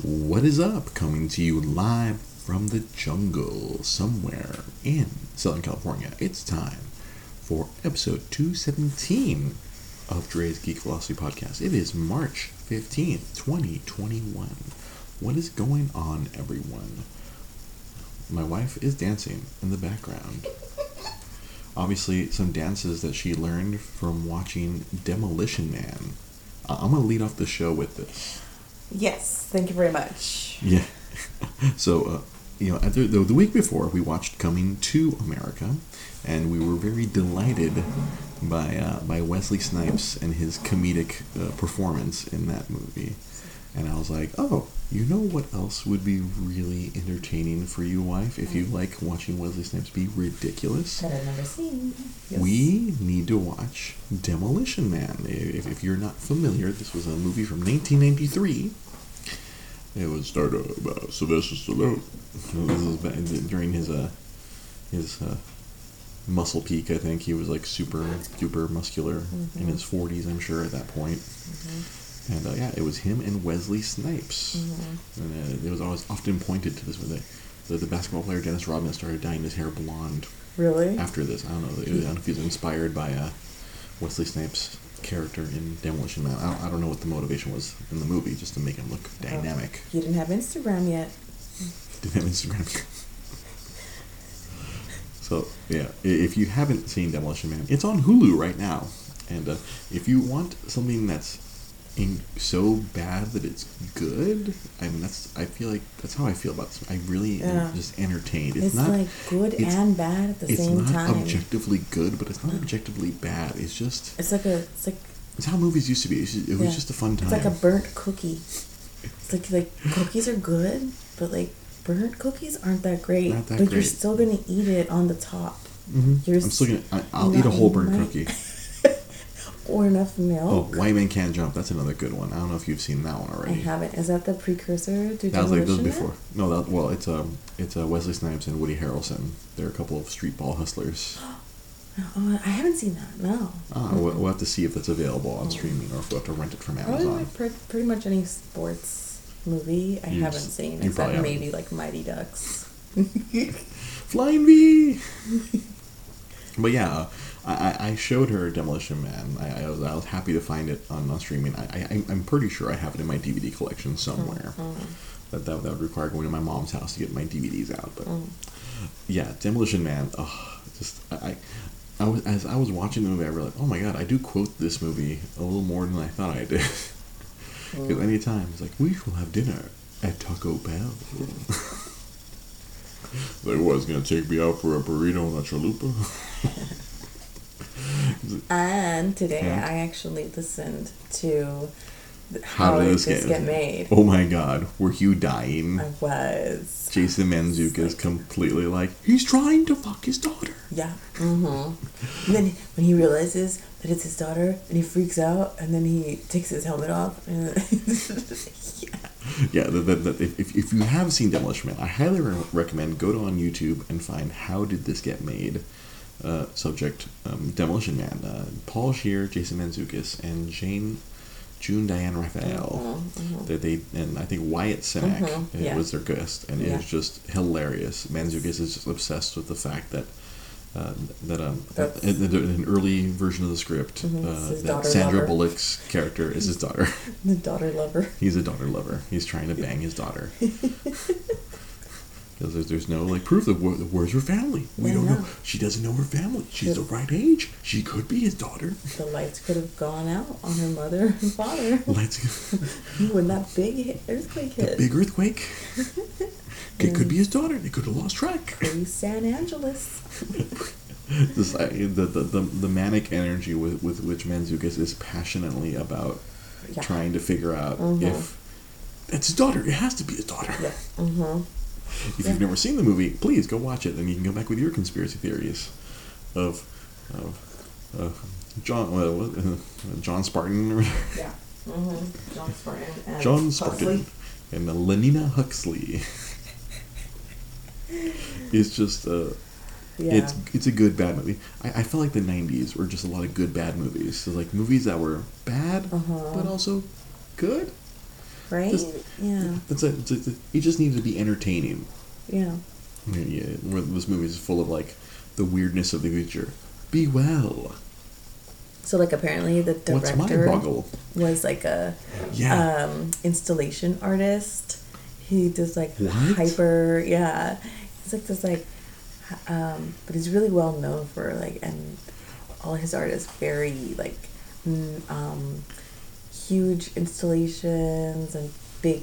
What is up? Coming to you live from the jungle somewhere in Southern California. It's time for episode 217 of Dre's Geek Philosophy Podcast. It is March 15th, 2021. What is going on, everyone? My wife is dancing in the background. Obviously, some dances that she learned from watching Demolition Man. I'm going to lead off the show with this. Yes, thank you very much. Yeah. So, the week before, we watched Coming to America, and we were very delighted by Wesley Snipes and his comedic performance in that movie. And I was like, oh, you know what else would be really entertaining for you, wife, if you like watching Wesley Snipes be ridiculous? That I've never seen. Yes. We need to watch Demolition Man. If you're not familiar, this was a movie from 1993. It was started by Sylvester Stallone. This is during his muscle peak, I think. He was like super duper muscular in his 40s, I'm sure, at that point. Mm-hmm. And it was him and Wesley Snipes. Mm-hmm. And it was always often pointed to this when the basketball player Dennis Rodman started dyeing his hair blonde. Really? After this, I don't know if he was inspired by Wesley Snipes' character in Demolition Man. I don't know what the motivation was in the movie, just to make him look dynamic. You didn't have Instagram yet. So yeah, if you haven't seen Demolition Man, it's on Hulu right now. And if you want something that's so bad that it's good. I mean, that's how I feel about this. I really am just entertained. It's not like good and bad at the same time. It's not objectively good, but it's not objectively bad. It's just it's how movies used to be. It was just a fun time. It's like a burnt cookie. It's like cookies are good, but like burnt cookies aren't that great. Not that but great. You're still gonna eat it on the top. Mm-hmm. I'm still gonna. I'll eat a whole burnt cookie. Or enough milk. Oh, White Man Can't Jump. That's another good one. I don't know if you've seen that one already. I haven't. Is that the precursor to Demolition Man? That was like those before. No, it's Wesley Snipes and Woody Harrelson. They're a couple of street ball hustlers. Oh, I haven't seen that. No. We'll have to see if that's available on streaming, or if we'll have to rent it from Amazon. Probably like pretty much any sports movie I haven't seen, except maybe like Mighty Ducks. Flying V. But yeah, I showed her Demolition Man. I was happy to find it on streaming. I'm pretty sure I have it in my DVD collection somewhere. Mm-hmm. That would require going to my mom's house to get my DVDs out. But yeah, Demolition Man. Oh, just I was watching the movie, I realized, oh my god, I do quote this movie a little more than I thought I did. Because any time it's like, we shall have dinner at Taco Bell. Like, what, it's going to take me out for a burrito and a chalupa? And today I actually listened to How Did This Get Made. Oh my god, were you dying? I was. Jason Mantzoukas is completely like, he's trying to fuck his daughter. Yeah. Mm-hmm. And then when he realizes that it's his daughter, and he freaks out, and then he takes his helmet off. And Yeah, if you have seen Demolition Man, I highly recommend go on YouTube and find How Did This Get Made? Subject, Demolition Man. Paul Scheer, Jason Mantzoukas, and June Diane Raphael. Mm-hmm. And I think Wyatt Cenac was their guest, and it was just hilarious. Mantzoukas is just obsessed with the fact that an early version of the script, that Sandra Bullock's character is his daughter. The daughter lover. He's a daughter lover. He's trying to bang his daughter. Because there's no like proof that where's her family. We don't know. She doesn't know her family. She's the right age. She could be his daughter. The lights could have gone out on her mother and father. Lights. When that big earthquake hit. The big earthquake. It could be his daughter. They could have lost track. San Angeles. the manic energy with which Mantzoukas is passionately about trying to figure out if that's his daughter. It has to be his daughter. Yeah. Mm-hmm. If you've never seen the movie, please go watch it, and you can go back with your conspiracy theories of John Spartan. Yeah. Mm-hmm. John Spartan and Lenina Huxley. It's just it's a good bad movie. I felt like the 90s were just a lot of good bad movies. So like movies that were bad but also good. right? It just needed to be entertaining. Yeah. Yeah, this movie is full of, like, the weirdness of the future. Be well. So, like, apparently the director was, like, a installation artist. He does, like, He's, like, this, like... but he's really well known for, like, and all his art is very, like, huge installations and big...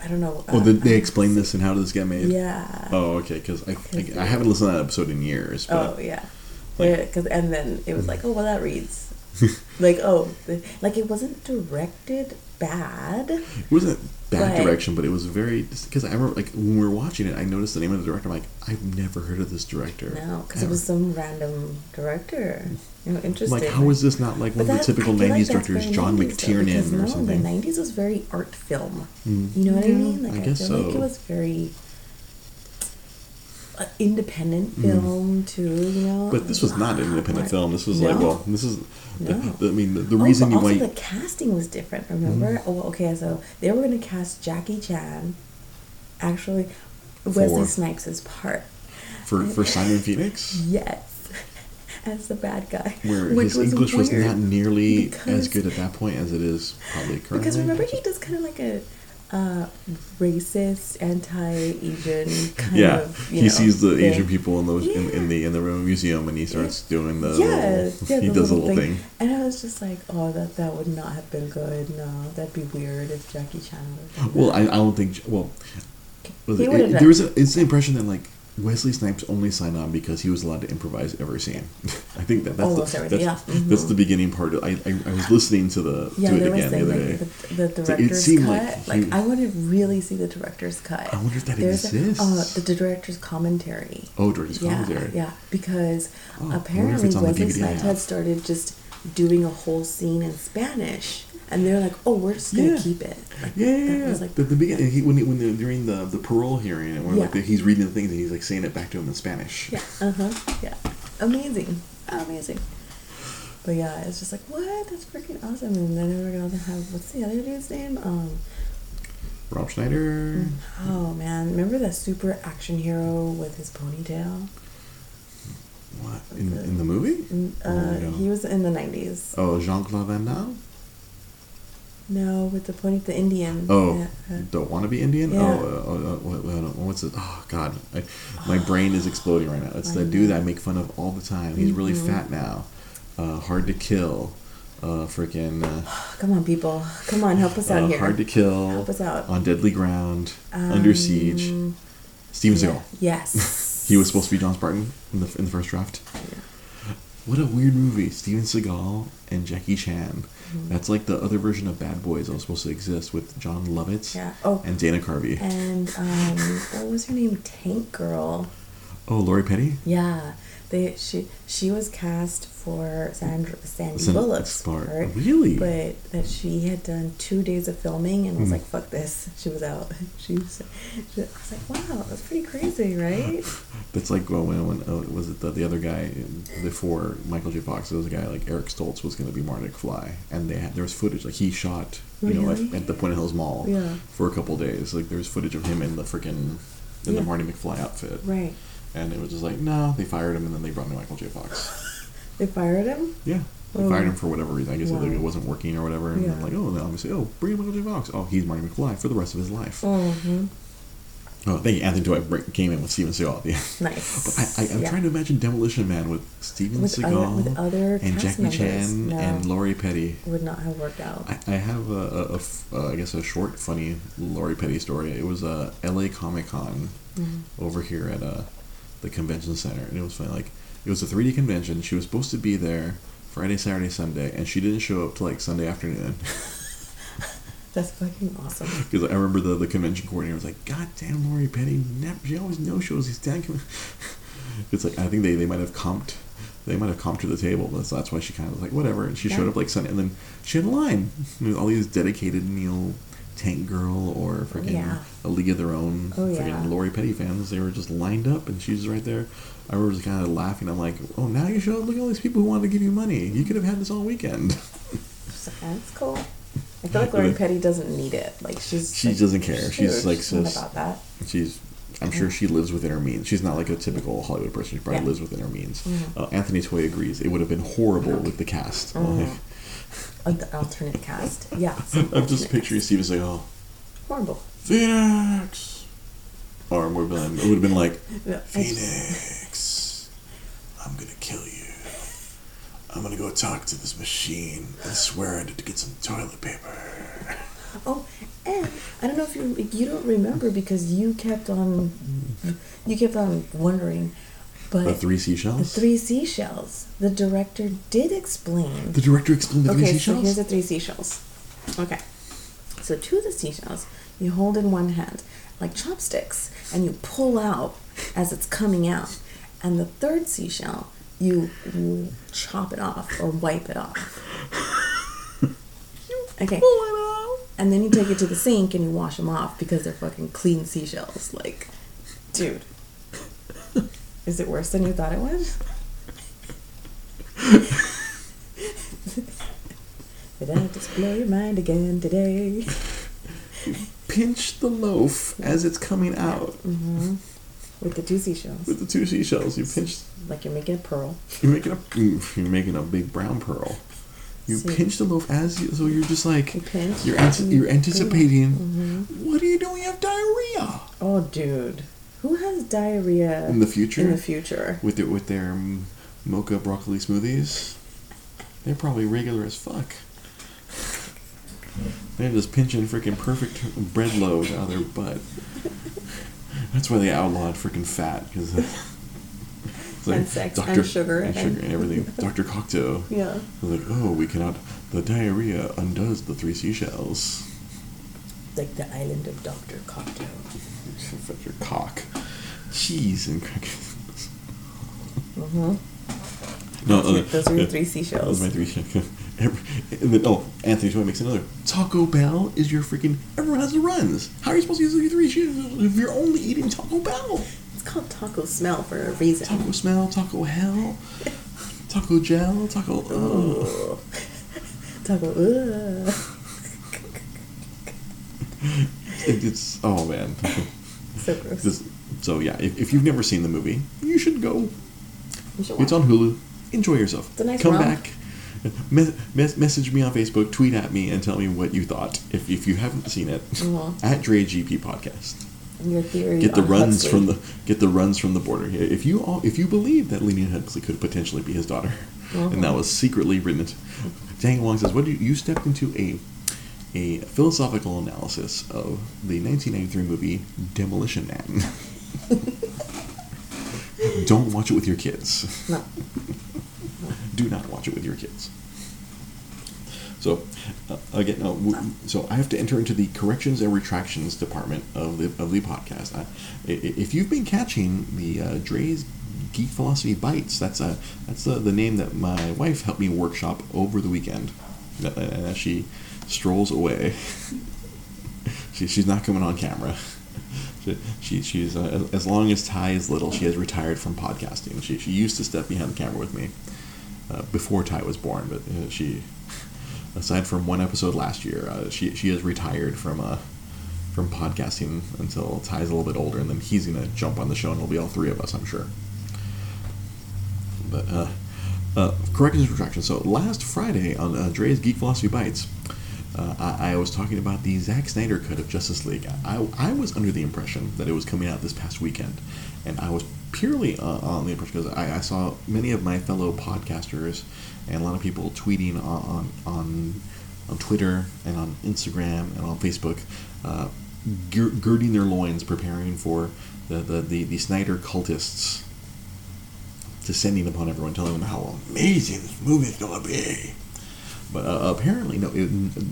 I don't know. They explain this in How Did This Get Made? Yeah. Oh, okay, because I haven't listened to that episode in years. But, oh, yeah. Like, and then it was like, oh, well, that reads. Like, oh, like, it wasn't directed bad. It wasn't bad direction, but it was very... Because I remember, like, when we were watching it, I noticed the name of the director. I'm like, I've never heard of this director. No, because it was some random director. You know, interesting. Like, how is this not, like, one of the typical 90s directors, John McTiernan or something? The 90s was very art film. Mm. You know what I mean? Like, I guess so. Like, it was very... independent film too, you know. But this was not an independent film. This was reason you might. Also, the casting was different. Remember? Oh, okay. So they were going to cast Jackie Chan, actually, Wesley Snipes' part for Simon Phoenix. Yes, as the bad guy. Where his English was not nearly as good at that point as it is probably currently. Because remember, he does kind of like a. Racist, anti-Asian kind of. Yeah, he sees the Asian people in the museum, and he starts doing the. He does a little thing. And I was just like, oh, that would not have been good. No, that'd be weird if Jackie Chan. Well, I don't think. Well, it's the impression that like Wesley Snipes only signed on because he was allowed to improvise every scene. I think that's the beginning part. I was listening to it again the other day. The director's cut. Like I want to really see the director's cut. I wonder if exists. The director's commentary. Oh, director's commentary. Yeah, because apparently Wesley Snipes had started just doing a whole scene in Spanish. And they're like, oh, we're just going to keep it. Like, was like the beginning, during the parole hearing, and like, he's reading the things and he's like saying it back to him in Spanish. Yeah, yeah. Amazing. But yeah, it's just like, what? That's freaking awesome. And then we're going to have, what's the other dude's name? Rob Schneider. Oh, man. Remember that super action hero with his ponytail? What? In the movie? He was in the 90s. Oh, Jean-Claude Van Damme? No, with the pony, the Indian. Oh, don't want to be Indian? Yeah. What's it? Oh, God. My brain is exploding right now. It's the dude that I make fun of all the time. He's really fat now. Hard to kill. Freaking. Come on, people. Come on, help us out here. Hard to kill. Help us out. On Deadly Ground. Under Siege. Steven Seagal. Yes. He was supposed to be John Spartan in the first draft. Yeah. What a weird movie. Steven Seagal and Jackie Chan. Mm-hmm. That's like the other version of Bad Boys that was supposed to exist with John Lovitz and Dana Carvey. And what was her name? Tank Girl. Oh, Lori Petty? Yeah. She was cast for Sandy Bullock's part. Really? But that she had done 2 days of filming and was like, fuck this. She was out. I was like, wow, that's pretty crazy, right? That's like was it the other guy before Michael J Fox? There was a guy like Eric Stoltz was going to be Marty McFly, and there was footage like he shot at the Point of Hills Mall for a couple days. Like there was footage of him in the the Marty McFly outfit, right? And it was just like, no, they fired him, and then they brought in Michael J. Fox. They fired him? Yeah. They fired him for whatever reason. I guess it wasn't working or whatever. And then like, then obviously, bring in Michael J. Fox. Oh, he's Marty McFly for the rest of his life. Mm-hmm. Oh, thank you. Anthony Dwight came in with Steven Seagal at the end. Nice. But I'm trying to imagine Demolition Man with Steven Seagal and Jackie Chan and Lori Petty. Would not have worked out. I have, I guess, a short, funny Lori Petty story. It was L.A. Comic-Con over here at... the convention center, and it was funny. Like it was a 3D convention. She was supposed to be there Friday, Saturday, Sunday, and she didn't show up till like Sunday afternoon. That's fucking awesome. Because I remember the convention coordinator was like, "God damn, Lori Petty, she always no shows these damn." It's like I think they might have comped. They might have comped to the table. That's why she kind of was like whatever, and she showed up like Sunday, and then she had a line. There's all these dedicated Neil. Tank Girl or freaking A League of Their Own freaking Lori Petty fans. They were just lined up and she's right there. I remember just kind of laughing. I'm like, oh, now you show up. Look at all these people who wanted to give you money. You could have had this all weekend. That's cool. I feel like Lori Petty doesn't need it. Like she doesn't care. She's like sis. About that. I'm sure she lives within her means. She's not like a typical Hollywood person. She probably lives within her means. Mm-hmm. Anthony Toy agrees. It would have been horrible with the cast. Mm-hmm. Like, the alternate cast? Yeah. I'm just picturing Steven Seagal. Horrible. Phoenix! Or it would have been like, Phoenix, I'm going to kill you. I'm going to go talk to this machine and swear I did to get some toilet paper. Oh, and I don't know if you don't remember because you kept on wondering, but the three seashells. The director did explain. The director explained the three seashells. Okay, so here's the three seashells. Okay, so two of the seashells you hold in one hand like chopsticks, and you pull out as it's coming out, and the third seashell you chop it off or wipe it off. Okay. Pull it off. And then you take it to the sink and you wash them off because they're fucking clean seashells. Like, dude, is it worse than you thought it was? Did I just blow your mind again today? You pinch the loaf as it's coming out. Mm-hmm. With the two seashells. With the two seashells, you pinch. Like you're making a pearl. You're making a big brown pearl. You pinch the loaf so you're just like, you're anticipating, what do you do when you have diarrhea? Oh, dude. Who has diarrhea in the future? With their mocha broccoli smoothies? They're probably regular as fuck. They're just pinching freaking perfect bread loaf out of their butt. That's why they outlawed freaking fat, because like and sex and sugar and everything. Doctor Cocteau. Yeah. Like, oh, we cannot. The diarrhea undoes the three seashells. Like the island of Doctor Cocteau. Doctor Cock, cheese and crackers. Mm-hmm. No, those were three seashells. Those were my three seashells. And then Anthony Toy makes another. Taco Bell is your freaking. Everyone has the runs. How are you supposed to use your three seashells if you're only eating Taco Bell? It's called Taco Smell for a reason. Taco Smell, Taco Hell, Taco Gel, Taco Taco It's oh man. So gross. So yeah, if you've never seen the movie, you should go. It's on Hulu. Enjoy yourself. It's a nice Come back. Message me on Facebook, tweet at me, and tell me what you thought if you haven't seen it. At Dre GP Podcast. Your theory get the runs Huxley. From the get the runs from the border. If you believe that Lena Huxley could potentially be his daughter, and that was secretly written, Dang Wong says, "What do you stepped into a philosophical analysis of the 1993 movie Demolition Man? Don't watch it with your kids. No, do not watch it with your kids." So, again, so I have to enter into the corrections and retractions department of the podcast. If you've been catching the Dre's Geek Philosophy Bites, that's the name that my wife helped me workshop over the weekend. And as she strolls away, she's not coming on camera. She's as long as Ty is little, she has retired from podcasting. She used to step behind the camera with me before Ty was born, but she. Aside from one episode last year, she has retired from podcasting until Ty's a little bit older, and then he's gonna jump on the show, and it'll be all three of us, I'm sure. But corrections and retractions. So last Friday on Dre's Geek Philosophy Bites, I was talking about the Zack Snyder cut of Justice League. I was under the impression that it was coming out this past weekend, and I was purely on the impression because I saw many of my fellow podcasters. And a lot of people tweeting on Twitter and on Instagram and on Facebook, girding their loins, preparing for the Snyder cultists descending upon everyone, telling them how amazing this movie is going to be. But apparently, no,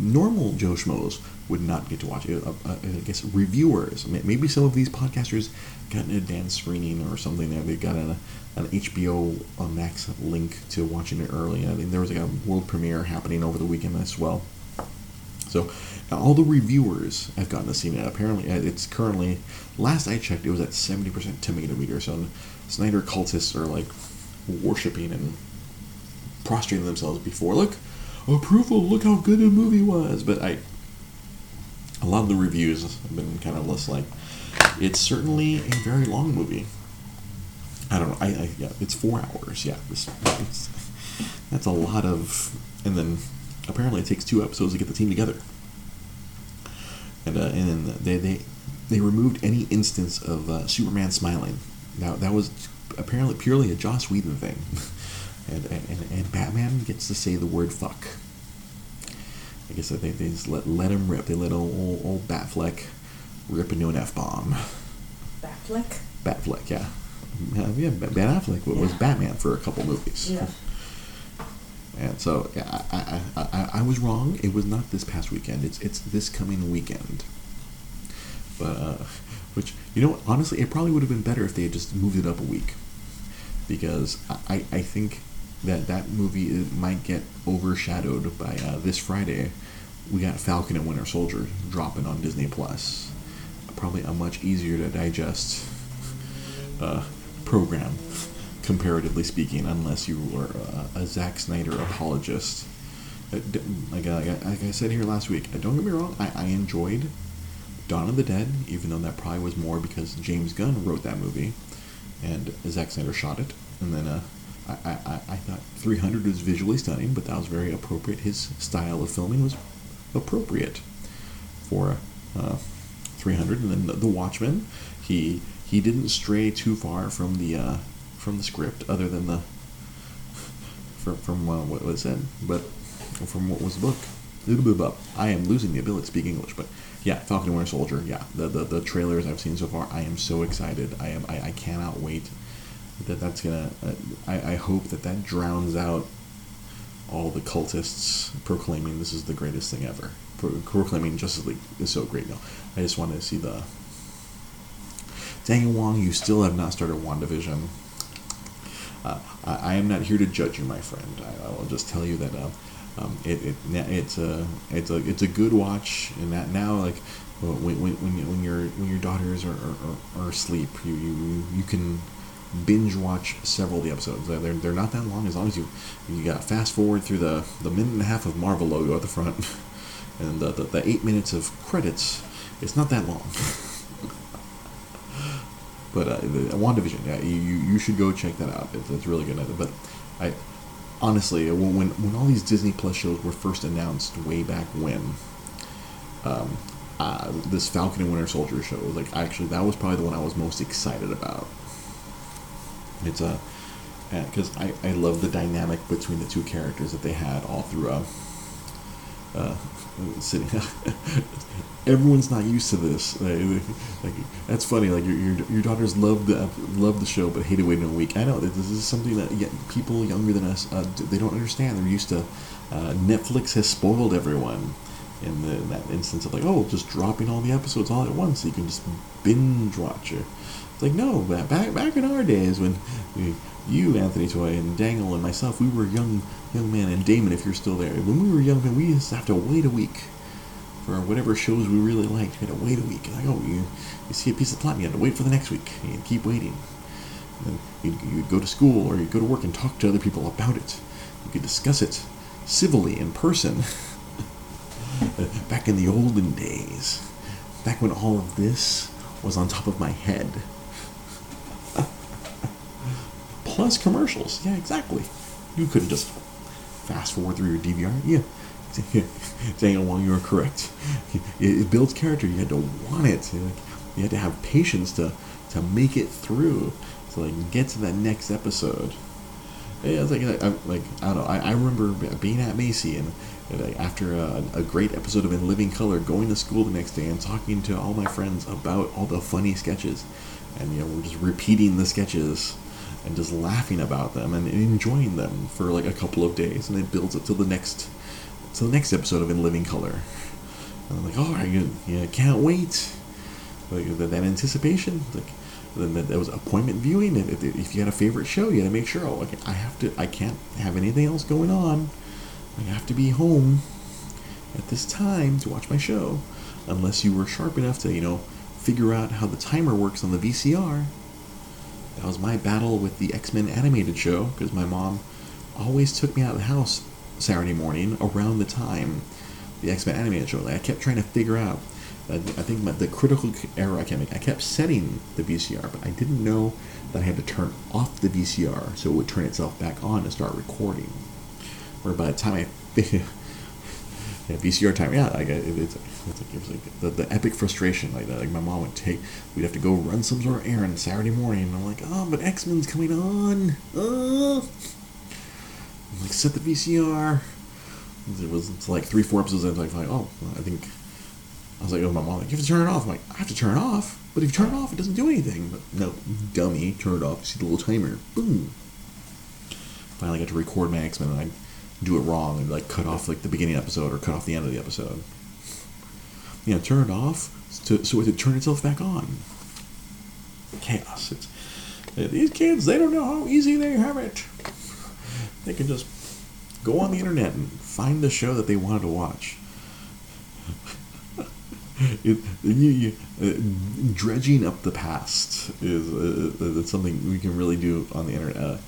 normal Joe Schmoes would not get to watch it. I guess reviewers, maybe some of these podcasters got an advanced screening or something. They got an HBO Max link to watching it early. I mean, there was like a world premiere happening over the weekend as well. So now all the reviewers have gotten to see it. Apparently, it's currently, last I checked, it was at 70% tomato meter. So Snyder cultists are like worshiping and prostrating themselves before, look, approval, look how good the movie was. But a lot of the reviews have been kind of less like, it's certainly a very long movie. I don't know. Yeah, it's 4 hours. Yeah, that's a lot of, and then apparently it takes 2 episodes to get the team together. And then they removed any instance of Superman smiling. Now that was apparently purely a Joss Whedon thing, and Batman gets to say the word fuck. I guess they just let him rip. They let old Batfleck rip into an F-bomb. Batfleck? Batfleck, yeah. Yeah, Ben Affleck was Batman for a couple movies. Yeah. And so, yeah, I was wrong. It was not this past weekend. It's this coming weekend. But, which, you know, honestly, it probably would have been better if they had just moved it up a week. Because I think that movie might get overshadowed by this Friday. We got Falcon and Winter Soldier dropping on Disney Plus. Probably a much easier to digest program, comparatively speaking, unless you were a Zack Snyder apologist. Like I said here last week, don't get me wrong, I enjoyed Dawn of the Dead, even though that probably was more because James Gunn wrote that movie, and Zack Snyder shot it. And then I thought 300 was visually stunning, but that was very appropriate. His style of filming was appropriate for 300. And then The Watchmen, he didn't stray too far from the script, other than from what was said, but from what was the book. I am losing the ability to speak English, but yeah, Falcon and Winter Soldier. Yeah, the trailers I've seen so far, I am so excited. I cannot wait. That's gonna. I hope that drowns out all the cultists proclaiming this is the greatest thing ever. Proclaiming Justice League is so great. No, I just want to see the. Dang, Wong, you still have not started WandaVision. I am not here to judge you, my friend. I will just tell you that. It's a good watch, and that now, like, when your daughters are asleep, you can binge watch several of the episodes. They're not that long as you gotta fast forward through the minute and a half of Marvel logo at the front, and the 8 minutes of credits. It's not that long. But WandaVision, yeah, you should go check that out. It's really good. But honestly, when all these Disney Plus shows were first announced way back when, this Falcon and Winter Soldier show, like, actually, that was probably the one I was most excited about. It's a because I love the dynamic between the two characters that they had all throughout. Sitting, everyone's not used to this. Like, that's funny. Like, your daughters love the show, but hated waiting a week. I know that this is something that people younger than us they don't understand. They're used to Netflix has spoiled everyone in that instance of, like, oh, just dropping all the episodes all at once so you can just binge watch it. It's like, no, back in our days when you, Anthony Toy, and Dangle, and myself, we were young man, and Damon, if you're still there, when we were young men, we used to have to wait a week for whatever shows we really liked. We had to wait a week. Like, oh, you see a piece of plot, and you had to wait for the next week. You keep waiting. And then you'd go to school, or you'd go to work and talk to other people about it. You could discuss it civilly in person. Back in the olden days. Back when all of this was on top of my head. Plus commercials. Yeah, exactly. You couldn't just fast forward through your DVR. Yeah. Daniel Wong, you were correct. It builds character. You had to want it. You had to have patience to make it through, to like get to that next episode. Yeah, it's like I don't know. I remember being at Macy and after a great episode of In Living Color, going to school the next day and talking to all my friends about all the funny sketches, and we're just repeating the sketches. And just laughing about them and enjoying them for like a couple of days, and it builds up till the next episode of In Living Color. And I'm like, oh, I can't wait! Like that anticipation. Like then that was appointment viewing. If you had a favorite show, you had to make sure. Oh, okay, I can't have anything else going on. I have to be home at this time to watch my show, unless you were sharp enough to figure out how the timer works on the VCR. That was my battle with the X-Men animated show, because my mom always took me out of the house Saturday morning around the time the X-Men animated show. Like, I kept trying to figure out. I think the critical error I kept making, I kept setting the VCR, but I didn't know that I had to turn off the VCR so it would turn itself back on and start recording. Or by the time I VCR time, yeah, like it was like the epic frustration like that. Like my mom would take, we'd have to go run some sort of errand Saturday morning, and I'm like, oh, but X-Men's coming on. Oh. I'm like, set the VCR. It was like 3-4 episodes, and I was like, oh, I think. I was like, oh, my mom, like, you have to turn it off. I'm like, I have to turn it off? But if you turn it off, it doesn't do anything. But no, dummy, turn it off. You see the little timer. Boom. Finally got to record my X-Men, and I do it wrong and, like, cut off, like, the beginning episode or cut off the end of the episode. You know, turn it off so it could turn itself back on. Chaos. These kids, they don't know how easy they have it. They can just go on the internet and find the show that they wanted to watch. Dredging up the past is that's something we can really do on the internet.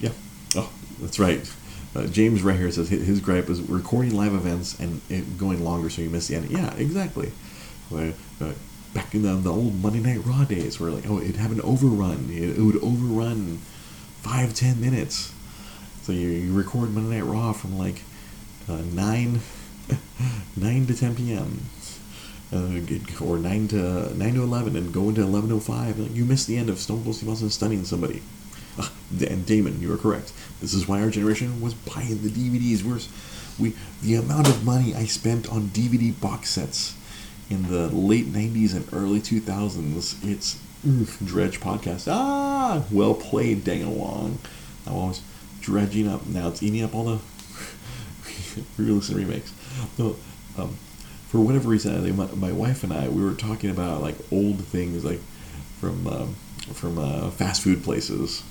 Yeah. Oh, that's right. James right here says his gripe was recording live events and it going longer so you miss the end. Yeah, exactly. Back in the old Monday Night Raw days where, like, oh, it'd have an overrun. It would overrun 5-10 minutes. So you record Monday Night Raw from, like, 9 to 10 p.m. Or 9 to 11 and go into 11:05. Like, you missed the end of Stone Cold Steve Austin stunning somebody. And Damon, you were correct. This is why our generation was buying the DVDs. The amount of money I spent on DVD box sets in the late 90s and early 2000s. It's Dredge Podcast. Ah, well played, dang along. I'm always dredging up. Now it's eating up all the re-listen remakes. So, for whatever reason, my wife and I, we were talking about, like, old things, like, from fast food places,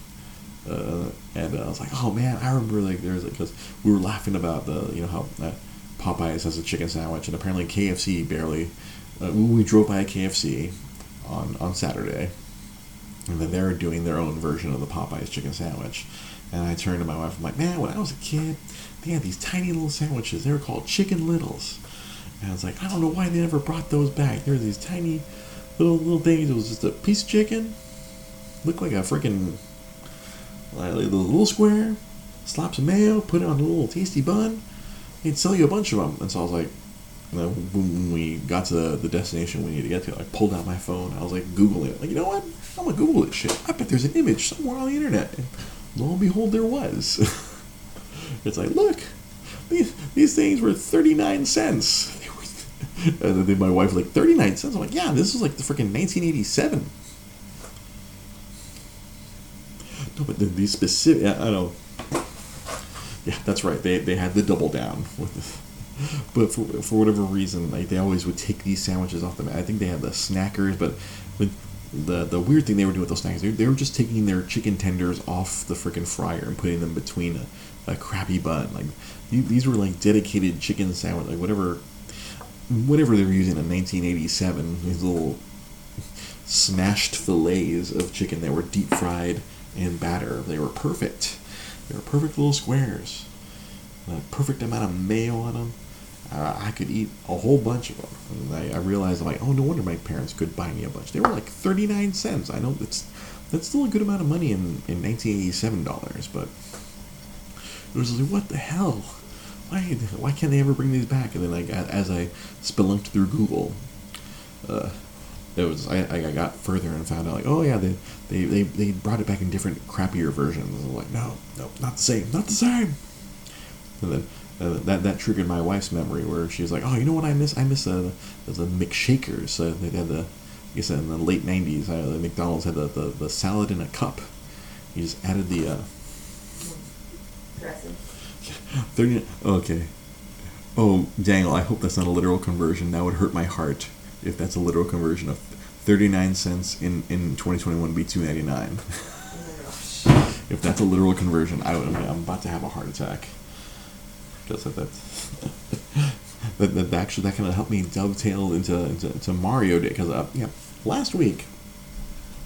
and I was like, oh man, I remember, like, there's, like, because we were laughing about the, you know, how Popeyes has a chicken sandwich, and apparently KFC barely. We drove by a KFC on Saturday, and then they're doing their own version of the Popeyes chicken sandwich. And I turned to my wife, I'm like, man, when I was a kid, they had these tiny little sandwiches. They were called Chicken Littles. And I was like, I don't know why they never brought those back. There were these tiny little things. It was just a piece of chicken. Looked like a freaking little square. Slap some mayo, put it on a little tasty bun. They'd sell you a bunch of them. And so I was like, when we got to the destination we needed to get to, I pulled out my phone. I was like, Googling it. Like, you know what? I'm going to Google this shit. I bet there's an image somewhere on the internet. And lo and behold, there was. It's like, look, these things were 39 cents. And then my wife was like, 39 cents? I'm like, yeah, this was like the freaking 1987. No, but these specific, I know. Yeah, that's right. They had the double down. But for whatever reason, like, they always would take these sandwiches off the menu. I think they had the Snackers, but the weird thing they were doing with those Snackers, they were just taking their chicken tenders off the freaking fryer and putting them between a crappy bun. Like, these were, like, dedicated chicken sandwich, like, whatever they were using in 1987. These little smashed fillets of chicken that were deep fried in batter. They were perfect. They were perfect little squares. The perfect amount of mayo on them. I could eat a whole bunch of them. And I realized, I'm like, oh, no wonder my parents could buy me a bunch. They were like 39 cents. I know that's still a good amount of money in 1987 dollars, but it was like, what the hell? Why can't they ever bring these back? And then, like, as I spelunked through Google, I got further and found out, like, oh yeah, they brought it back in different crappier versions. I'm like, no, not the same. And then that triggered my wife's memory, where she's like, oh, you know what I miss? I miss the McShakers. So they had I guess in the late 90s, the McDonald's had the salad in a cup. You just added the dressing. 30, okay. Oh, Daniel, I hope that's not a literal conversion. That would hurt my heart if that's a literal conversion of 39 cents in 2021 be $2.99. If that's a literal conversion, I'm about to have a heart attack. Just like that. that actually, that kind of helped me dovetail into Mario Day, because last week,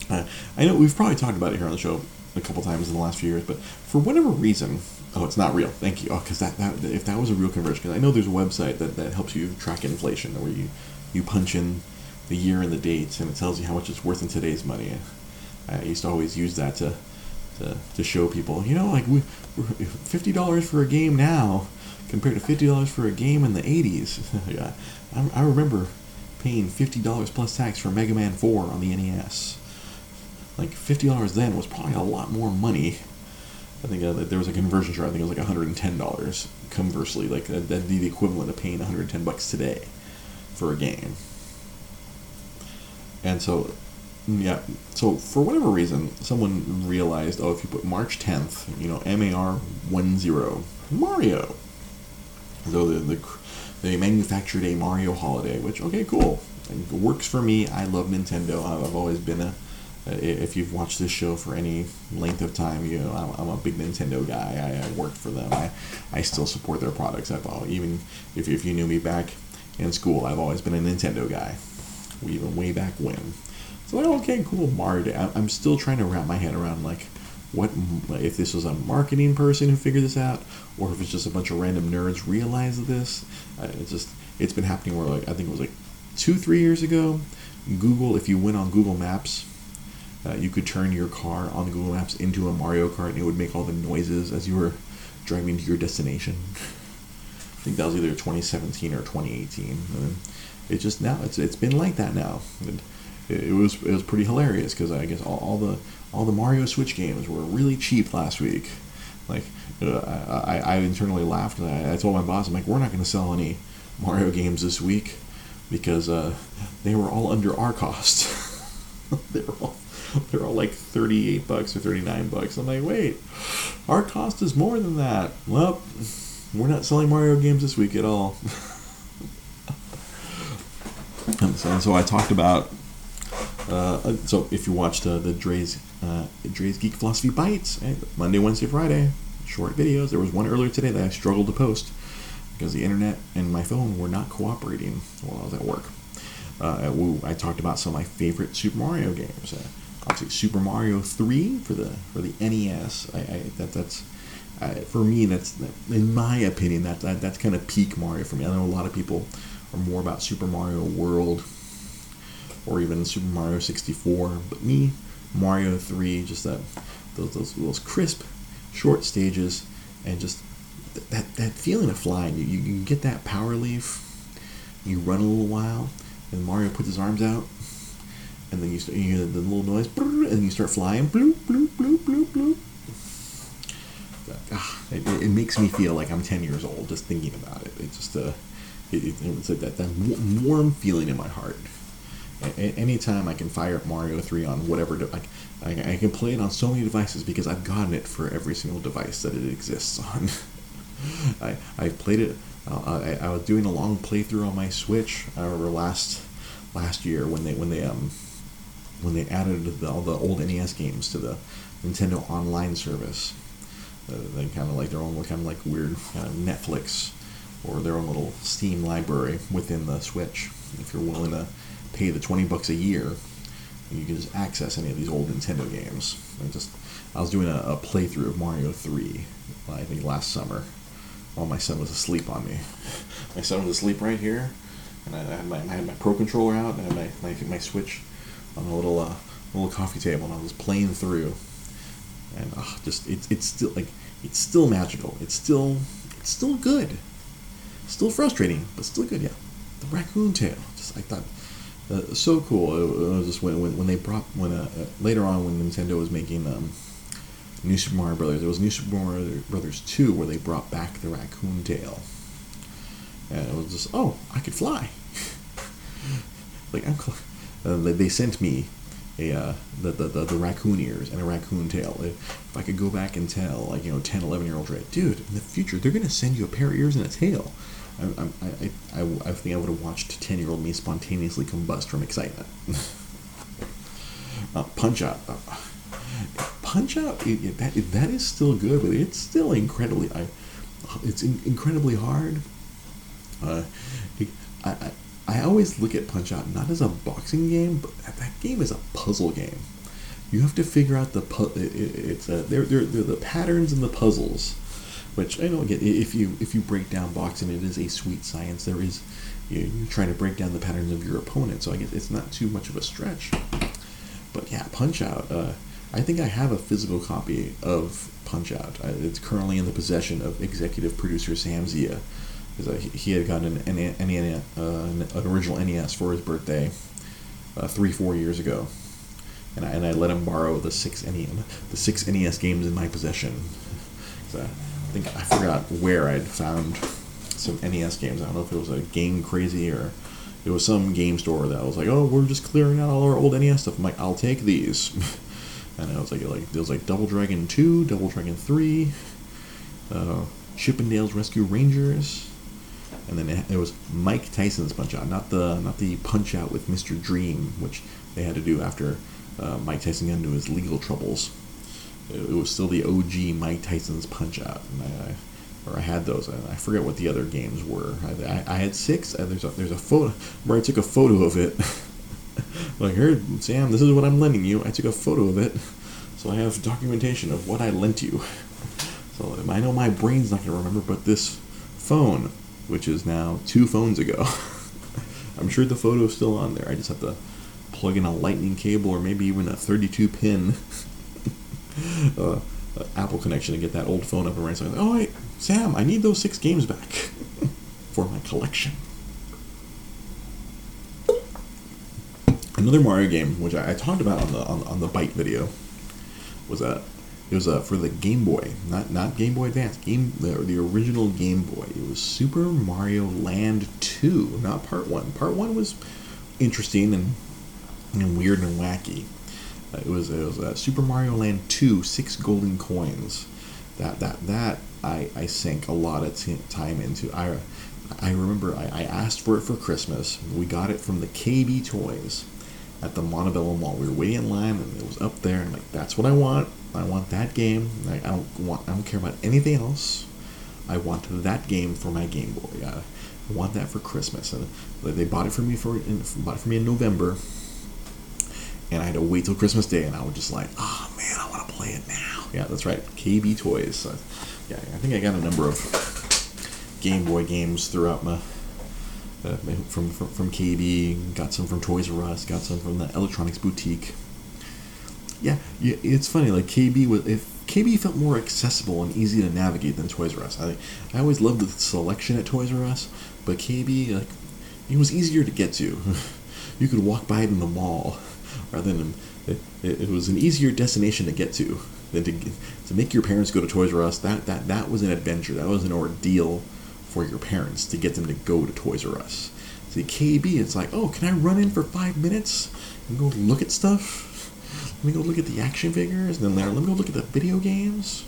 I know we've probably talked about it here on the show a couple times in the last few years, but for whatever reason, oh, it's not real. Thank you. Oh, because that if that was a real conversion, because I know there's a website that helps you track inflation, where you punch in the year and the dates, and it tells you how much it's worth in today's money. And I used to always use that to show people, like we're $50 for a game now compared to $50 for a game in the 80s. Yeah, I remember paying $50 plus tax for Mega Man 4 on the NES. Like $50 then was probably a lot more money. I think there was a conversion chart. I think it was like $110. Conversely, like that'd be the equivalent of paying $110 today for a game. And so, yeah. So for whatever reason, someone realized, oh, if you put March 10th, MAR 10 Mario. So they manufactured a Mario holiday, which, okay, cool, it works for me. I love Nintendo. I've always been a. If you've watched this show for any length of time, I'm a big Nintendo guy. I worked for them. I still support their products. Even if you knew me back in school, I've always been a Nintendo guy, even way back when. So like, okay, cool, Mario Day. I'm still trying to wrap my head around like what if this was a marketing person who figured this out, or if it's just a bunch of random nerds realized this. It's been happening where like I think it was like 2-3 years ago, Google. If you went on Google Maps. You could turn your car on Google Maps into a Mario Kart, and it would make all the noises as you were driving to your destination. I think that was either 2017 or 2018. And it just now it's been like that now. And it was pretty hilarious because I guess all the Mario Switch games were really cheap last week. Like I internally laughed. I told my boss, I'm like, we're not going to sell any Mario games this week because they were all under our cost. They're all like $38 or $39. I'm like, wait, our cost is more than that. Well, we're not selling Mario games this week at all. and so I talked about. So if you watched the Dre's Geek Philosophy Bites, right? Monday, Wednesday, Friday, short videos. There was one earlier today that I struggled to post because the internet and my phone were not cooperating while I was at work. I talked about some of my favorite Super Mario games. Obviously, Super Mario 3 for the NES. In my opinion, that's kind of peak Mario for me. I know a lot of people are more about Super Mario World or even Super Mario 64, but me, Mario 3, just that those crisp, short stages, and just that feeling of flying. You get that power leaf. You run a little while. And Mario puts his arms out, and then you hear the little noise, and you start flying. Bloop, bloop, bloop, bloop, bloop. It makes me feel like I'm 10 years old just thinking about it. It's just it's like that warm feeling in my heart. Anytime I can fire up Mario 3 on whatever, I can play it on so many devices because I've gotten it for every single device that it exists on. I played it. I was doing a long playthrough on my Switch. I remember last year when they added all the old NES games to the Nintendo Online service. They kind of like their own kind of like weird kind of Netflix or their own little Steam library within the Switch. If you're willing to pay the $20 a year, you can just access any of these old Nintendo games. I was doing a playthrough of Mario 3. I think last summer. Oh, my son was asleep on me. My son was asleep right here, and I had my Pro Controller out, and I had my Switch on a little coffee table, and I was playing through. And it's still magical. It's still good. Still frustrating, but still good. Yeah, the raccoon tail. Just I thought so cool. It was just when later on when Nintendo was making New Super Mario Brothers. There was New Super Mario Brothers 2 where they brought back the raccoon tail. And it was just, oh, I could fly. Like, I'm close. They sent me the raccoon ears and a raccoon tail. If I could go back and tell, 10, 11-year-old Ray, dude, in the future, they're going to send you a pair of ears and a tail. I think I would have watched 10-year-old me spontaneously combust from excitement. Punch-Out. Punch-Out, that is still good, but it's still incredibly hard. I always look at Punch-Out not as a boxing game, but that game is a puzzle game. You have to figure out the the patterns and the puzzles, which I don't get. If you break down boxing, it is a sweet science. There is you're trying to break down the patterns of your opponent, so I guess it's not too much of a stretch. But yeah, Punch-Out. I think I have a physical copy of Punch-Out. It's currently in the possession of executive producer Sam Zia, because he had gotten an original NES for his birthday 3-4 years ago. And I let him borrow the six NES games in my possession. So I think I forgot where I'd found some NES games. I don't know if it was a Game Crazy or it was some game store that was like, oh, we're just clearing out all our old NES stuff. I'm like, I'll take these. And I was like there was like Double Dragon 2, Double Dragon 3, Chippendales Rescue Rangers, and then it was Mike Tyson's Punch-Out, not the Punch-Out with Mr. Dream, which they had to do after. Mike Tyson got into his legal troubles. It was still the OG Mike Tyson's Punch-Out, I had those. I forget what the other games were. I had six. There's a photo where I took a photo of it. Like, here, Sam, this is what I'm lending you. I took a photo of it, so I have documentation of what I lent you. So I know my brain's not gonna remember, but this phone, which is now 2 phones ago, I'm sure the photo's still on there. I just have to plug in a lightning cable or maybe even a 32-pin Apple connection to get that old phone up and running. So I'm like, oh wait, Sam, I need those 6 games back for my collection. Another Mario game, which I talked about on the Byte video, was for the Game Boy, not Game Boy Advance, the original Game Boy. It was Super Mario Land 2, not Part 1. Part 1 was interesting and weird and wacky. It was Super Mario Land 2, 6 golden coins. That I sank a lot of time into. I remember I asked for it for Christmas. We got it from the KB Toys at the Montebello Mall. We were waiting in line and it was up there. I'm like, that's what I want. I want that game. Like, I don't care about anything else. I want that game for my Game Boy. I want that for Christmas. And they bought it for me in November. And I had to wait till Christmas Day, and I was just like, oh man, I want to play it now. Yeah, that's right, KB Toys. So, yeah, I think I got a number of Game Boy games throughout my from KB. Got some from Toys R Us. Got some from the Electronics Boutique. Yeah, it's funny. Like KB felt more accessible and easy to navigate than Toys R Us. I always loved the selection at Toys R Us, but KB, like, it was easier to get to. You could walk by it in the mall. Rather than it was an easier destination to get to than to make your parents go to Toys R Us. That was an adventure. That was an ordeal for your parents to get them to go to Toys R Us. See, KB, it's like, oh, can I run in for 5 minutes and go look at stuff? Let me go look at the action figures, and then later let me go look at the video games.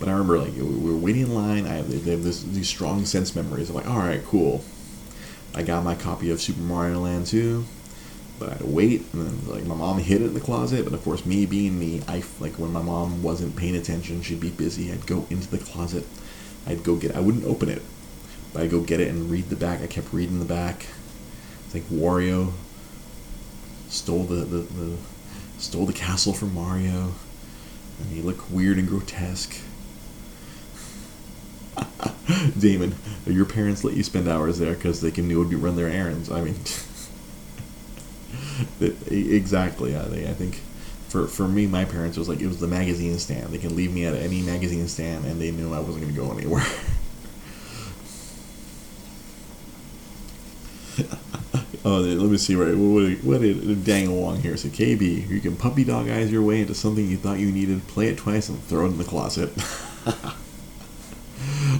But I remember, like, we were waiting in line. They have these strong sense memories of, like, all right, cool. I got my copy of Super Mario Land 2. But I had to wait, and then, like, my mom hid it in the closet, but of course, me being me, like, when my mom wasn't paying attention, she'd be busy, I'd go into the closet, I'd go get it. I wouldn't open it, but I'd go get it and read the back. I kept reading the back. It's like Wario stole the castle from Mario, and he looked weird and grotesque. Damon, your parents let you spend hours there because they would run their errands. I mean... Exactly. I think for me, my parents was like, it was the magazine stand. They can leave me at any magazine stand, and they knew I wasn't going to go anywhere. Oh, let me see. Right, what did Daniel Wong here say? KB, you can puppy dog eyes your way into something you thought you needed, play it twice, and throw it in the closet.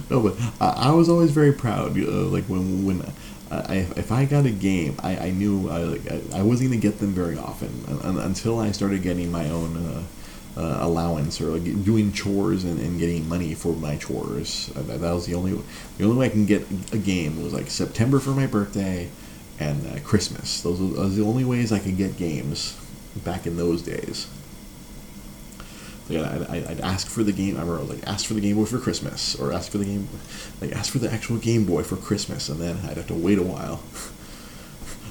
No, but I was always very proud. Like when. If I got a game, I knew I wasn't going to get them very often until I started getting my own allowance or, like, doing chores and getting money for my chores. That was the only way I can get a game was, like, September for my birthday and Christmas. Those were the only ways I could get games back in those days. So, yeah, I'd ask for the game. I remember, like, ask for the Game Boy for Christmas, or ask for the actual Game Boy for Christmas, and then I'd have to wait a while.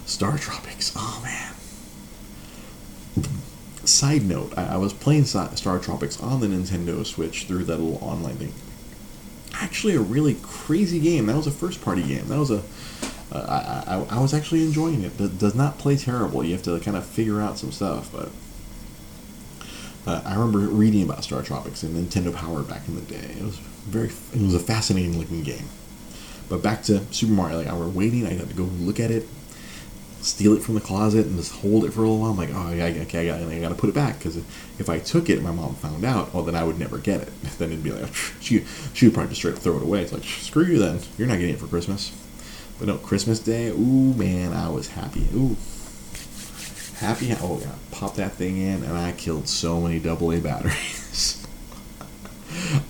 Star Tropics, oh man. Side note, I was playing Star Tropics on the Nintendo Switch through that little online thing. Actually a really crazy game. That was a first-party game. That was a... I was actually enjoying it. It does not play terrible. You have to kind of figure out some stuff, but... I remember reading about Star Tropics and Nintendo Power back in the day. It was a fascinating looking game. But back to Super Mario, like I were waiting, I had to go look at it, steal it from the closet, and just hold it for a little while. I'm like, oh, yeah, okay, I got to put it back, because if I took it and my mom found out, well, then I would never get it. Then it'd be like, she would probably just straight up throw it away. It's like, screw you then, you're not getting it for Christmas. But no, Christmas Day, ooh, man, I was happy. Ooh. Happy, oh yeah, pop that thing in, and I killed so many AA batteries.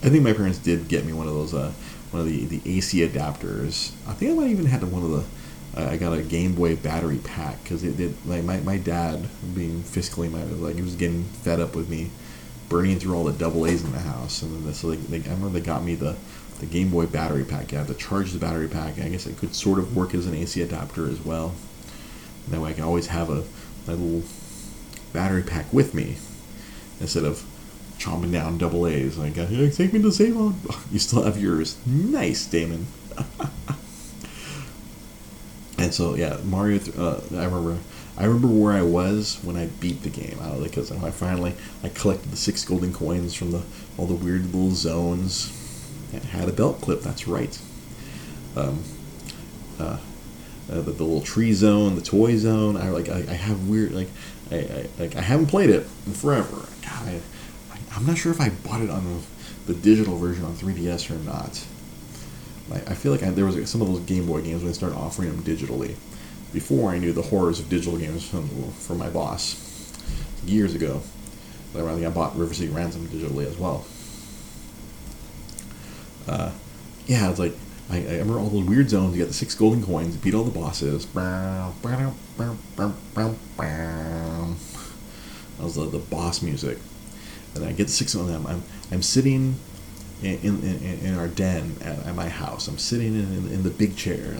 I think my parents did get me one of those, one of the AC adapters. I think I might even had one of the. I got a Game Boy battery pack because it did. Like my dad, being fiscally, he was getting fed up with me burning through all the AA's in the house, and then I remember they got me the Game Boy battery pack. You have to charge the battery pack. I guess it could sort of work as an AC adapter as well. And that way I can always have my little battery pack with me instead of chomping down AA's. Like, hey, take me to the save on. You still have yours. Nice, Damon. And so, yeah, Mario. I remember where I was when I beat the game. Because I collected the 6 golden coins from all the weird little zones. And had a belt clip. That's right. The little tree zone, the toy zone. I haven't played it in forever. God, I'm not sure if I bought it on the digital version on 3DS or not. I feel like there was some of those Game Boy games when they started offering them digitally. Before I knew the horrors of digital games from my boss years ago. But I think I bought River City Ransom digitally as well. Yeah, it's like. I remember all those weird zones. You got the 6 golden coins, beat all the bosses. That was the boss music. And I get 6 of them. I'm sitting in our den at my house. I'm sitting in the big chair.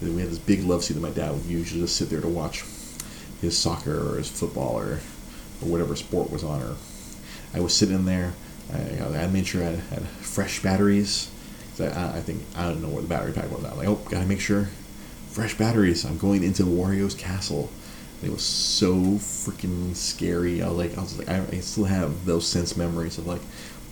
We had this big love seat that my dad would usually just sit there to watch his soccer or his football or whatever sport was on. I was sitting there. I made sure I had fresh batteries. I think, I don't know where the battery pack was. I'm like, oh, gotta make sure. Fresh batteries. I'm going into Wario's castle. And it was so freaking scary. I still have those sense memories of like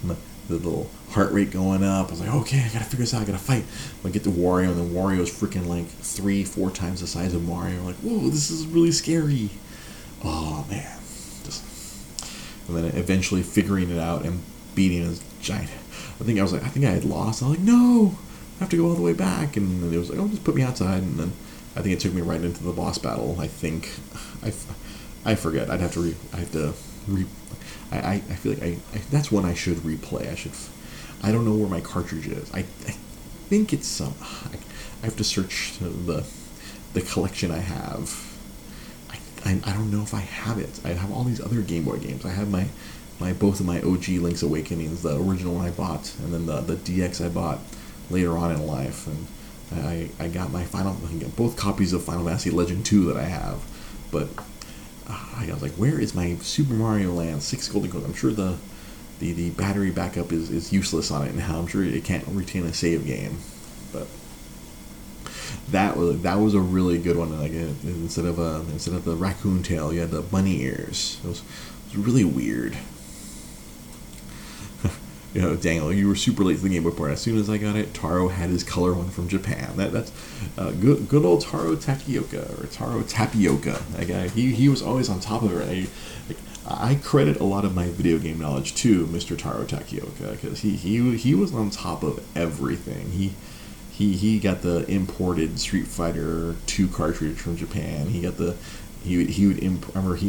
the little heart rate going up. I was like, okay, I gotta figure this out. I gotta fight. I get to Wario, and then Wario's freaking like 3-4 times the size of Mario. I'm like, whoa, this is really scary. Oh man. And then eventually figuring it out and beating his giant. I think I had lost. I was like, no, I have to go all the way back. And it was like, oh, just put me outside. And then I think it took me right into the boss battle. I think I forget. I feel like that's one I should replay. I don't know where my cartridge is. I think it's some. I have to search the collection I have. I don't know if I have it. I have all these other Game Boy games. I have both of my OG Link's Awakenings, the original one I bought, and then the DX I bought later on in life, and I got both copies of Final Fantasy Legend 2 that I have, but I was like, where is my Super Mario Land 6 golden coins? I'm sure the battery backup is useless on it now. I'm sure it can't retain a save game, but that was a really good one. Like instead of the raccoon tail, you had the bunny ears. It was really weird. Daniel, you were super late to the Game Boy part. As soon as I got it, Taro had his color one from Japan. That's good old Taro Takioka, or Taro Tapioca. That guy, he was always on top of it. I credit a lot of my video game knowledge to Mr. Taro Takioka, because he was on top of everything. He got the imported Street Fighter 2 cartridge from Japan. He got the he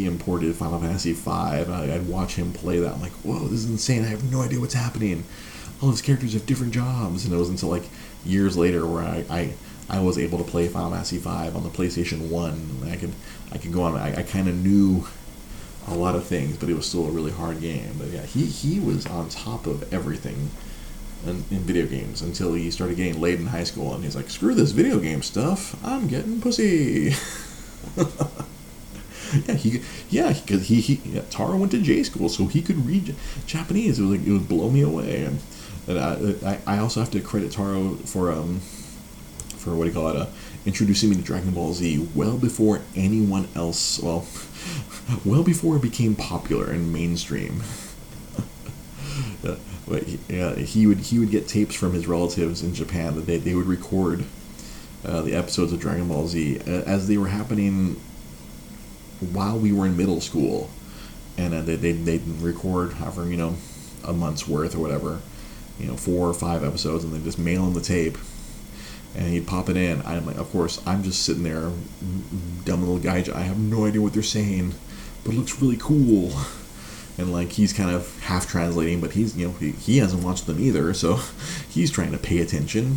imported Final Fantasy V. I'd watch him play that. I'm like, whoa, this is insane. I have no idea what's happening. All those characters have different jobs. And it was until like years later where I was able to play Final Fantasy V on the PlayStation 1. And I could go on. I kind of knew a lot of things, but it was still a really hard game. But yeah, he was on top of everything in video games until he started getting laid in high school. And he's like, screw this video game stuff. I'm getting pussy. Yeah, because Taro went to J school, so he could read Japanese. It was like, it would blow me away. And I also have to credit Taro for introducing me to Dragon Ball Z well before anyone else. Well before it became popular and mainstream. But yeah, he would get tapes from his relatives in Japan that they would record the episodes of Dragon Ball Z as they were happening while we were in middle school, and they'd record however a month's worth or whatever, 4 or 5 episodes, and they just mail him the tape, and he'd pop it in. I'm like, of course, I'm just sitting there, dumb little guy. I have no idea what they're saying, but it looks really cool. And he's kind of half translating, but he's he hasn't watched them either, so he's trying to pay attention.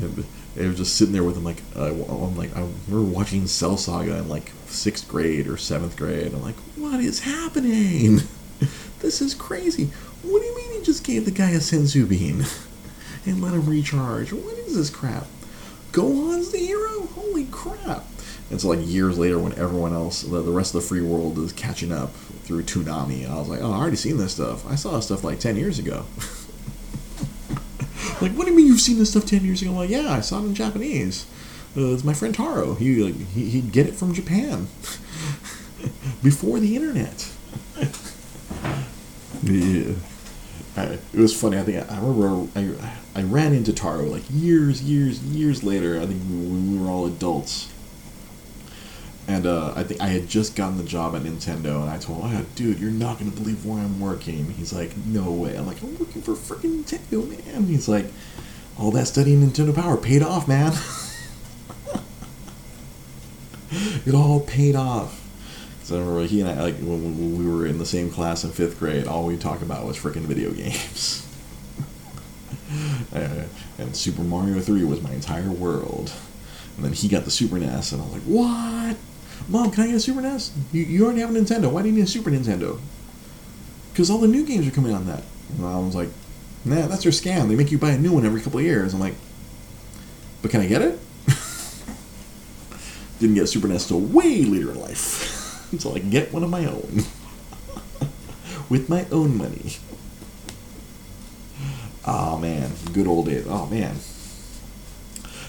And I was just sitting there with him, we're watching Cell Saga in 6th grade or 7th grade. I'm like, what is happening? This is crazy. What do you mean he just gave the guy a senzu bean and let him recharge? What is this crap? Gohan's the hero? Holy crap! And so years later, when everyone else, the rest of the free world is catching up through Toonami, I was like, oh, I already seen this stuff. I saw this stuff 10 years ago. What do you mean you've seen this stuff 10 years ago? I'm like, yeah, I saw it in Japanese. It's my friend Taro. He'd get it from Japan. Before the internet. Yeah. It was funny. I think I remember I ran into Taro years later. I think when we were all adults. And I think I had just gotten the job at Nintendo, and I told him, oh, dude, you're not going to believe where I'm working. He's like, no way. I'm like, I'm working for freaking Nintendo, man. And he's like, all that studying Nintendo Power paid off, man. It all paid off. Because I remember he and I, when we were in the same class in 5th grade, all we'd talk about was freaking video games. And Super Mario 3 was my entire world. And then he got the Super NES, and I was like, what? Mom, can I get a Super NES? You already have a Nintendo. Why do you need a Super Nintendo? Because all the new games are coming on that. And I was like, nah, that's their scam. They make you buy a new one every couple of years. I'm like, but can I get it? Didn't get a Super NES till way later in life. Until I get one of my own. With my own money. Oh, man. Good old days. Oh, man.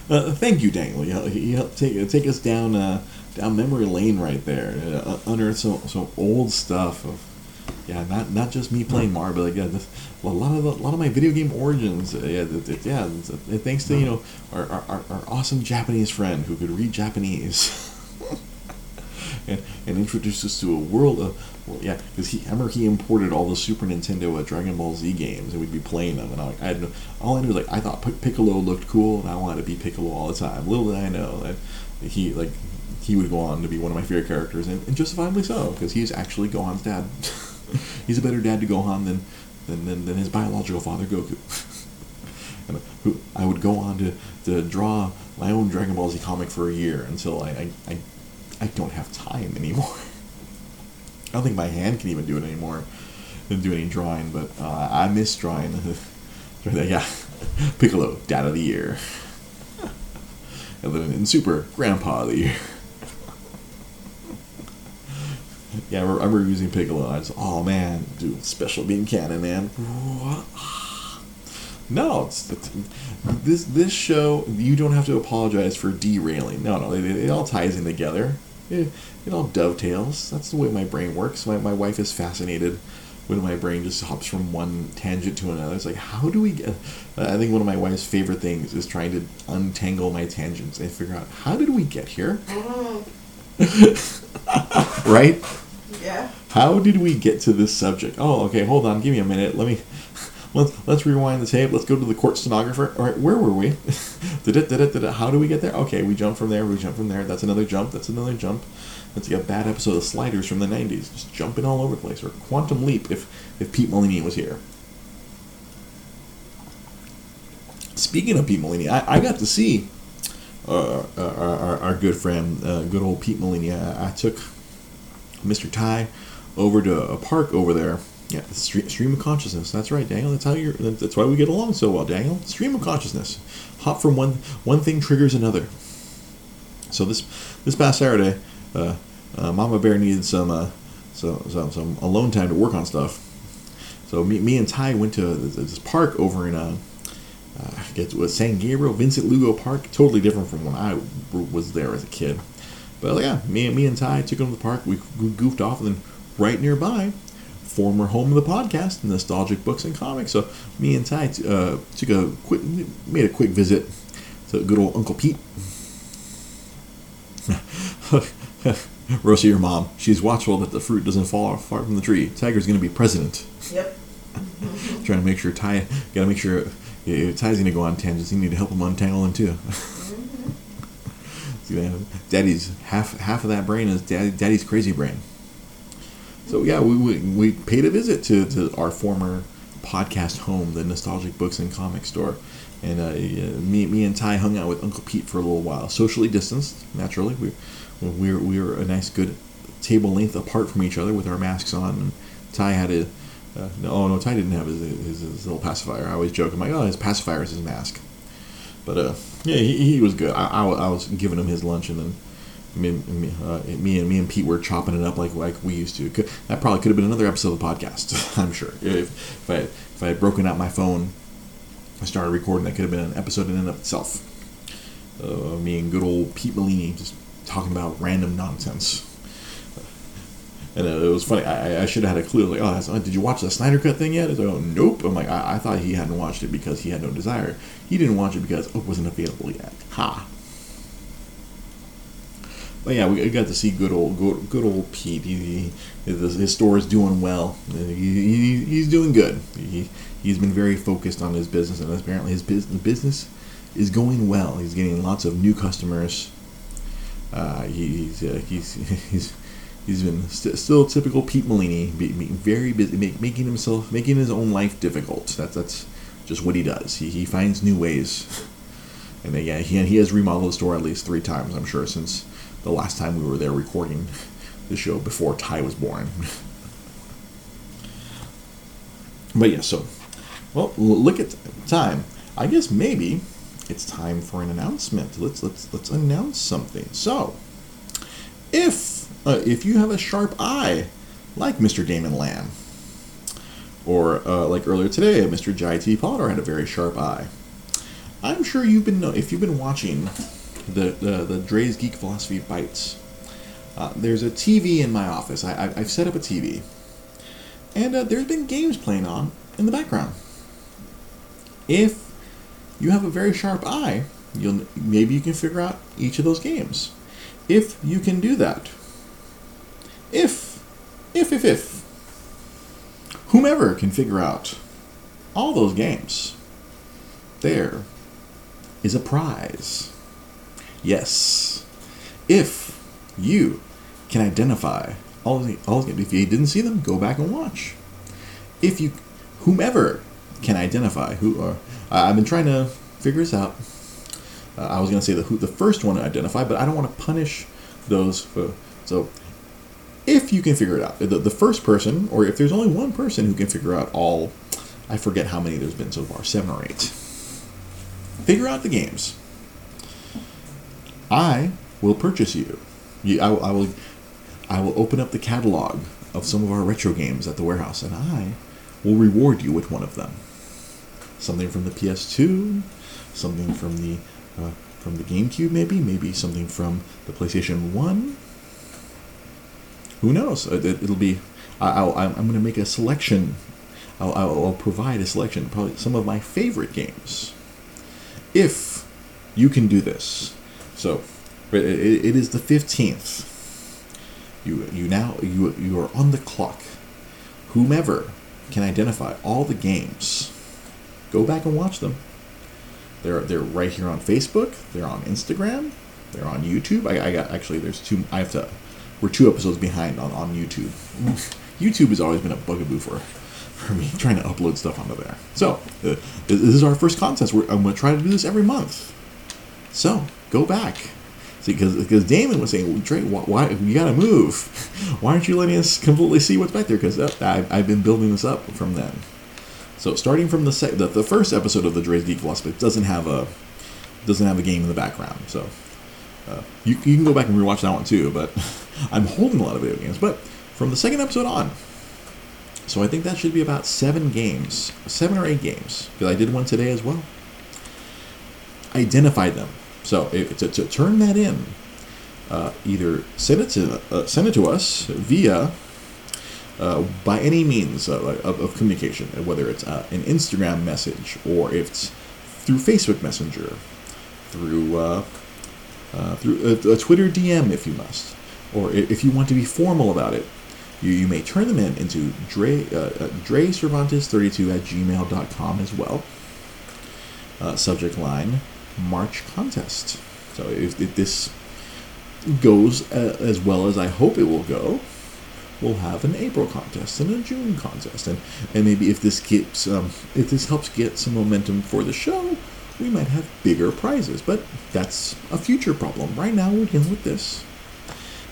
Thank you, Dangle. He helped take us down memory lane right there. Unearth some old stuff of, not just me playing Mario, but a lot of my video game origins. Thanks to our awesome Japanese friend who could read Japanese. And introduced us to a world of, because he imported all the Super Nintendo Dragon Ball Z games, and we'd be playing them, and all I knew was I thought Piccolo looked cool, and I wanted to be Piccolo all the time. Little did I know that he would go on to be one of my favorite characters, and justifiably so, because he's actually Gohan's dad. He's a better dad to Gohan than his biological father Goku. And who I would go on to draw my own Dragon Ball Z comic for a year until I don't have time anymore. I don't think my hand can even do it anymore. Didn't do any drawing, but I miss drawing. Yeah, Piccolo, Dad of the Year. And then in Super, Grandpa of the Year. Yeah, I remember using Piccolo. I was, oh man, dude, special beam cannon, man. No, this show, you don't have to apologize for derailing. No, it all ties in together. It all dovetails. That's the way my brain works. My wife is fascinated when my brain just hops from one tangent to another. It's like, how do we get... I think one of my wife's favorite things is trying to untangle my tangents and figure out, how did we get here? Right? Yeah. How did we get to this subject? Oh, okay, hold on. Give me a minute. Let's rewind the tape. Let's go to the court stenographer. All right, where were we? How do we get there? Okay, we jump from there. We jump from there. That's another jump. That's another jump. That's like a bad episode of Sliders from the 90s. Just jumping all over the place. Or Quantum Leap if Pete Molini was here. Speaking of Pete Molini, I got to see our good friend, good old Pete Molini. I took Mr. Ty over to a park over there. Yeah, the stream of consciousness. That's right, Daniel. That's why we get along so well, Daniel. Stream of consciousness. Hop from one thing triggers another. So this past Saturday, Mama Bear needed some alone time to work on stuff. So me and Ty went to this park over in I guess it was San Gabriel, Vincent Lugo Park. Totally different from when I was there as a kid. But yeah, me and Ty took him to the park. We goofed off, and then right nearby, former home of the podcast, Nostalgic Books and Comics. So me and Ty made a quick visit to good old Uncle Pete. Rosie, your mom, she's watchful that the fruit doesn't fall far from the tree. Tiger's going to be president. Yep. Trying to make sure Ty, got to make sure Ty's going to go on tangents. You need to help him untangle them too. Daddy's half of that brain is Daddy's crazy brain. So yeah, we paid a visit to our former podcast home, the Nostalgic Books and Comic Store, and me and Ty hung out with Uncle Pete for a little while, socially distanced. Naturally, we were a nice good table length apart from each other with our masks on. And Ty had a Ty didn't have his little pacifier. I always joke, I'm like, his pacifier is his mask. But yeah, he was good. I was giving him his lunch, and then me and Pete were chopping it up like we used to. That probably could have been another episode of the podcast. I'm sure if I had broken out my phone, I started recording, that could have been an episode in and of itself. Me and good old Pete Bellini just talking about random nonsense. And it was funny. I should have had a clue. Like, did you watch the Snyder Cut thing yet? It's like, nope. I'm like, I thought he hadn't watched it because he had no desire. He didn't watch it because it wasn't available yet. Ha. But yeah, we got to see good old Pete. His store is doing well. He's doing good. He's been very focused on his business, and apparently his business is going well. He's getting lots of new customers. He's been still typical Pete Molini, very busy, making his own life difficult. That's just what he does. He finds new ways, and then, yeah, he has remodeled the store at least 3 times, I'm sure, since the last time we were there recording the show before Ty was born. But yeah, so look at time. I guess maybe it's time for an announcement. Let's announce something. So if you have a sharp eye, like Mr. Damon Lamb, or like earlier today, Mr. Jai T. Potter had a very sharp eye. I'm sure if you've been watching the Dre's Geek Philosophy Bites, there's a TV in my office. I've set up a TV, and there's been games playing on in the background. If you have a very sharp eye, maybe you can figure out each of those games. If you can do that. If whomever can figure out all those games, there is a prize. Yes. If you can identify all those games, if you didn't see them, go back and watch. If you, whomever can identify who are, I've been trying to figure this out. I was going to say the first one to identify, but I don't want to punish those. So if you can figure it out, the first person, or if there's only one person who can figure out all, I forget how many there's been so far, 7 or 8, figure out the games, I will purchase you. I will open up the catalog of some of our retro games at the warehouse, and I will reward you with one of them. Something from the PS2, something from the GameCube, maybe something from the PlayStation 1. Who knows? It'll be. I'm going to make a selection. I'll provide a selection. Probably some of my favorite games. If you can do this, so it is the 15th. You are on the clock. Whomever can identify all the games, go back and watch them. They're right here on Facebook. They're on Instagram. They're on YouTube. There's 2. I have to. We're 2 episodes behind on YouTube. YouTube has always been a bugaboo for me, trying to upload stuff onto there. So, this is our first contest. I'm going to try to do this every month. So, go back. See, because Damon was saying, well, Dre, why you got to move. Why aren't you letting us completely see what's back there? Because I've been building this up from then. So, starting from the first episode of the Dre's Geek Philosophy doesn't have a game in the background. So, you can go back and rewatch that one too, but I'm holding a lot of video games, but from the second episode on. So I think that should be about 7 or 8 games, because I did one today as well. Identify them. So to turn that in, either send it to us via by any means of communication, whether it's an Instagram message, or if it's through Facebook Messenger, through through a Twitter DM if you must, or if you want to be formal about it. You may turn them into DreCervantes32@gmail.com as well. Subject line, March contest. So if this goes as well as I hope it will go, we'll have an April contest and a June contest. And maybe if this helps get some momentum for the show, we might have bigger prizes. But that's a future problem. Right now, we're dealing with this.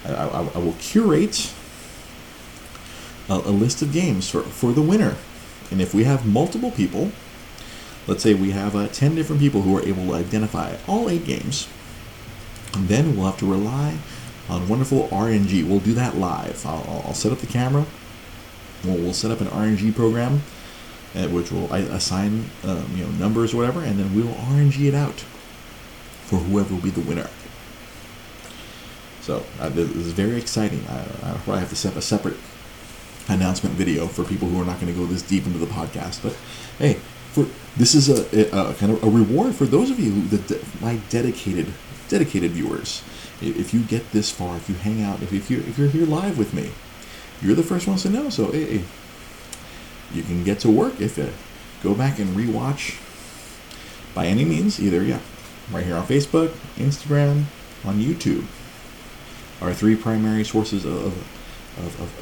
I will curate a list of games for the winner, and if we have multiple people, let's say we have 10 different people who are able to identify all 8 games, and then we'll have to rely on wonderful RNG. We'll do that live. I'll set up the camera. We'll set up an RNG program, which will assign numbers or whatever, and then we'll RNG it out for whoever will be the winner. So this is very exciting. I probably have to set up a separate announcement video for people who are not going to go this deep into the podcast, but hey, this is a kind of a reward for those of you my dedicated viewers. If you get this far, if you hang out, if you're here live with me, you're the first ones to know. So hey, you can get to work. If you go back and rewatch by any means, either right here on Facebook, Instagram, on YouTube, our 3 primary sources of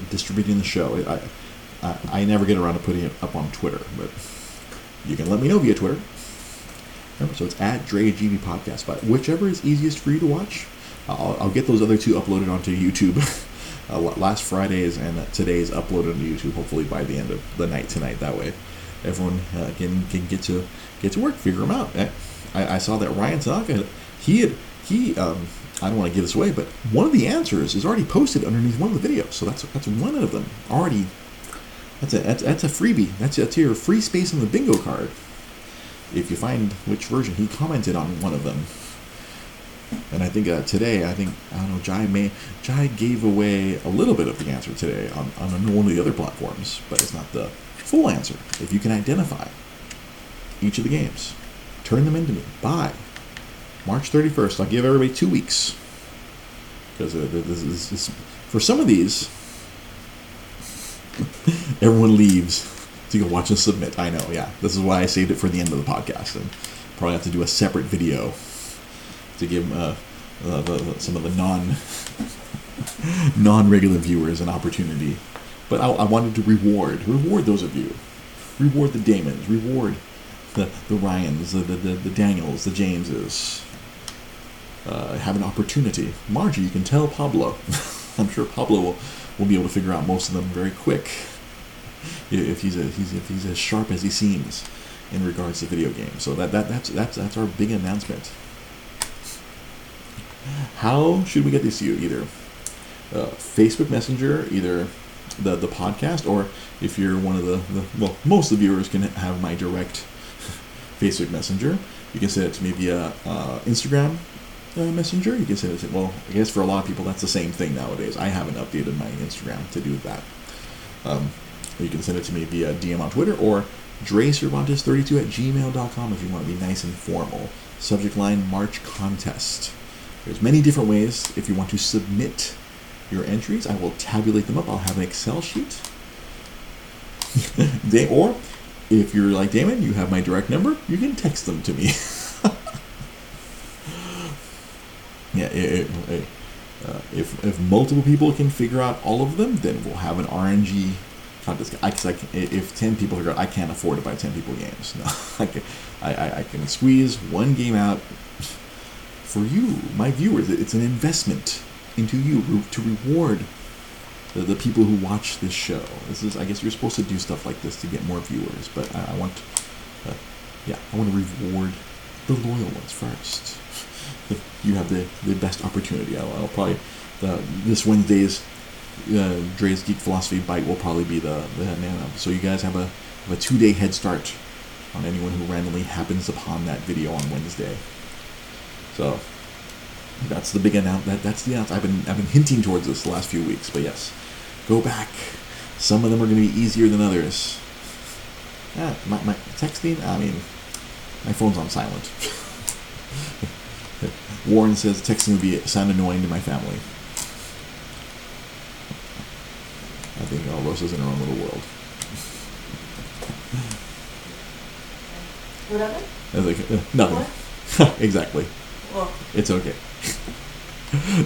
distributing the show. I never get around to putting it up on Twitter, but you can let me know via Twitter. Remember, so it's @DreGBPodcast, but whichever is easiest for you to watch. I'll get those other 2 uploaded onto YouTube. Last Friday's and today's uploaded onto YouTube. Hopefully by the end of the night tonight. That way, everyone can get to work, figure them out. I saw that Ryan Tanaka, I don't want to give this away, but one of the answers is already posted underneath one of the videos. So that's one of them already. That's a freebie. That's your free space on the bingo card. If you find which version, he commented on one of them. And I think today, Jai gave away a little bit of the answer today on one of the other platforms, but it's not the full answer. If you can identify each of the games, turn them into me. Bye. March 31st. I'll give everybody 2 weeks, because for some of these, everyone leaves to go watch and submit. I know, this is why I saved it for the end of the podcast, and probably have to do a separate video to give some of the non-regular viewers an opportunity. But I wanted to reward those of you, reward the Damons, reward the Ryans, the Daniels, the Jameses. Have an opportunity. Margie, you can tell Pablo. I'm sure Pablo will be able to figure out most of them very quick, if he's as sharp as he seems in regards to video games. So that's our big announcement. How should we get this to you? Either Facebook Messenger, either the podcast, or if you're one of the most of the viewers can have my direct Facebook Messenger. You can send it to me via Instagram. Messenger, you can say, well, I guess for a lot of people that's the same thing nowadays. I haven't updated my Instagram to do that. You can send it to me via DM on Twitter, or DreCervantes32@gmail.com if you want to be nice and formal. Subject line, March contest. There's many different ways if you want to submit your entries. I will tabulate them up. I'll have an Excel sheet. Or if you're like Damon, you have my direct number, you can text them to me. If multiple people can figure out all of them, then we'll have an RNG contest. If 10 people figure out, I can't afford to buy 10 people games. No, I can squeeze one game out for you, my viewers. It's an investment into you to reward the people who watch this show. This is, I guess, you're supposed to do stuff like this to get more viewers, but I want to reward the loyal ones first. You have the best opportunity. I'll probably this Wednesday's Dre's Geek Philosophy Bite will probably be the nano. So you guys have a 2-day head start on anyone who randomly happens upon that video on Wednesday. So that's the big announcement. That's the announcement. I've been hinting towards this the last few weeks, but yes, go back. Some of them are going to be easier than others. Yeah, my texting. I mean, my phone's on silent. Warren says texting would be sound annoying to my family. I think all of us is in our own little world. What of it? Nothing. Exactly. Well. It's okay.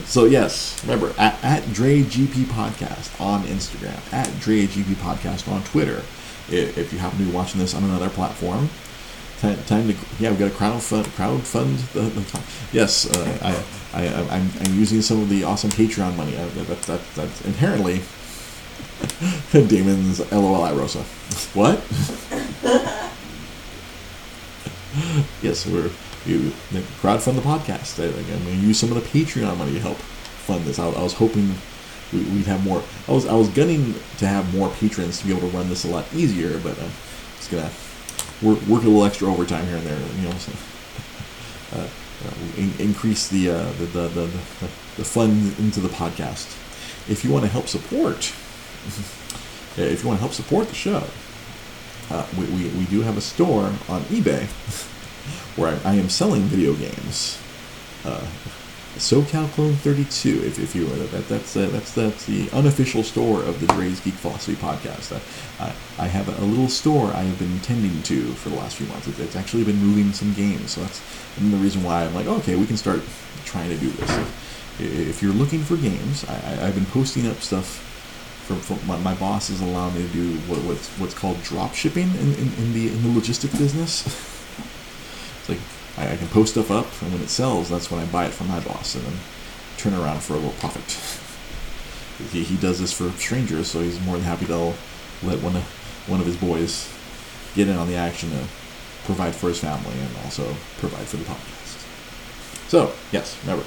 So yes, remember at DreGP Podcast on Instagram, at DreGP Podcast on Twitter. If you happen to be watching this on another platform, time to we've got a crowdfund. Yes, I'm using some of the awesome Patreon money. That's inherently Damon's LOL at Rosa. What? Yes, we crowdfund the podcast. I'm going to use some of the Patreon money to help fund this. I was hoping we'd have more. I was gunning to have more patrons to be able to run this a lot easier, but I'm just going to work a little extra overtime here and there, so increase the fund into the podcast. If you want to help support, the show, we do have a store on eBay where I am selling video games. SoCal Clone 32, if you that's the unofficial store of the Dre's Geek Philosophy Podcast. I have a little store I have been tending to for the last few months. It's actually been moving some games, so that's the reason why I'm like, okay, we can start trying to do this. If you're looking for games, I've been posting up stuff. My boss has allowed me to do what's called drop shipping in the logistic business. It's like I can post stuff up, and when it sells, that's when I buy it from my boss, and then turn around for a little profit. He does this for strangers, so he's more than happy to let one of his boys get in on the action to provide for his family and also provide for the podcast. So yes, remember.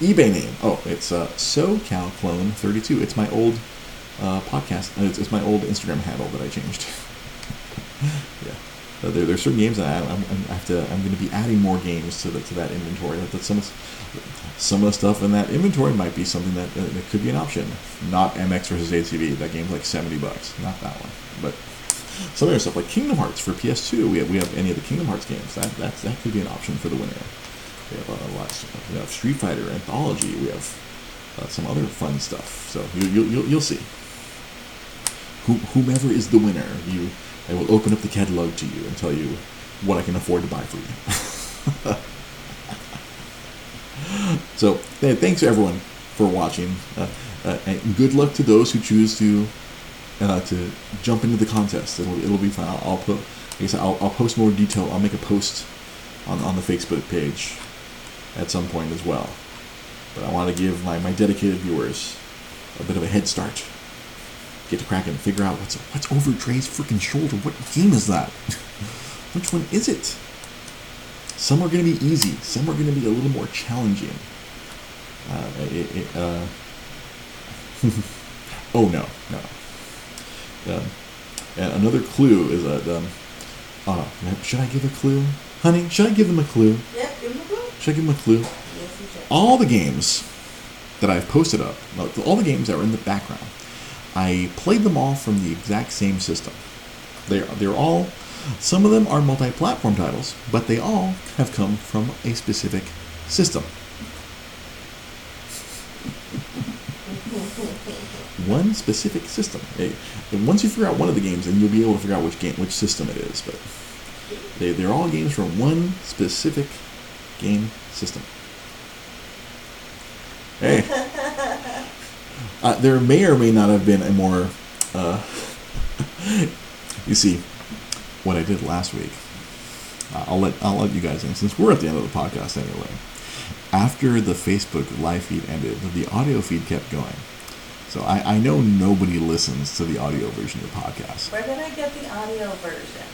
eBay name. Oh, it's SoCal Clone 32. It's my old podcast. It's my old Instagram handle that I changed. Yeah, there's certain games that I'm going to be adding more games to that inventory. That some of the stuff in that inventory might be something that could be an option. Not MX versus ACV. That game's like $70. Not that one, but some other stuff like Kingdom Hearts for PS2. We have any of the Kingdom Hearts games that could be an option for the winner. We have we have Street Fighter Anthology. We have some other fun stuff. So you'll see. Whomever is the winner, I will open up the catalog to you and tell you what I can afford to buy for you. So thanks everyone for watching, and good luck to those who choose to jump into the contest. It'll be fun. I'll post more detail. I'll make a post on the Facebook page at some point as well. But I want to give my dedicated viewers a bit of a head start. Get to crack and figure out what's over Dre's freaking shoulder. What game is that? Which one is it? Some are going to be easy. Some are going to be a little more challenging. Oh, no. Another clue is that... should I give a clue? Honey, should I give them a clue? Yeah, give them a clue. Should I give them a clue? Yes, you should. All the games that I've posted up, all the games that were in the background, I played them all from the exact same system. They're all, some of them are multi-platform titles, but they all have come from a specific system. One specific system. And once you figure out one of the games, then you'll be able to figure out which system it is, but... They're all games from one specific game system. Hey, there may or may not have been a more. You see, what I did last week. I'll let you guys in since we're at the end of the podcast anyway. After the Facebook live feed ended, the audio feed kept going. So I know nobody listens to the audio version of the podcast. Where did I get the audio version?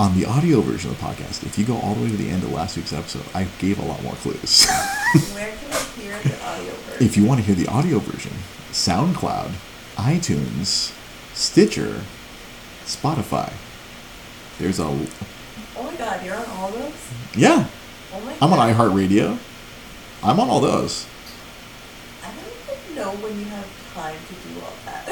On the audio version of the podcast, if you go all the way to the end of last week's episode, I gave a lot more clues. Where can I hear the audio version? If you want to hear the audio version, SoundCloud, iTunes, Stitcher, Spotify. There's a... Oh my God, you're on all those? Yeah. Oh my God. I'm on iHeartRadio. I'm on all those. I don't even know when you have time to do all that.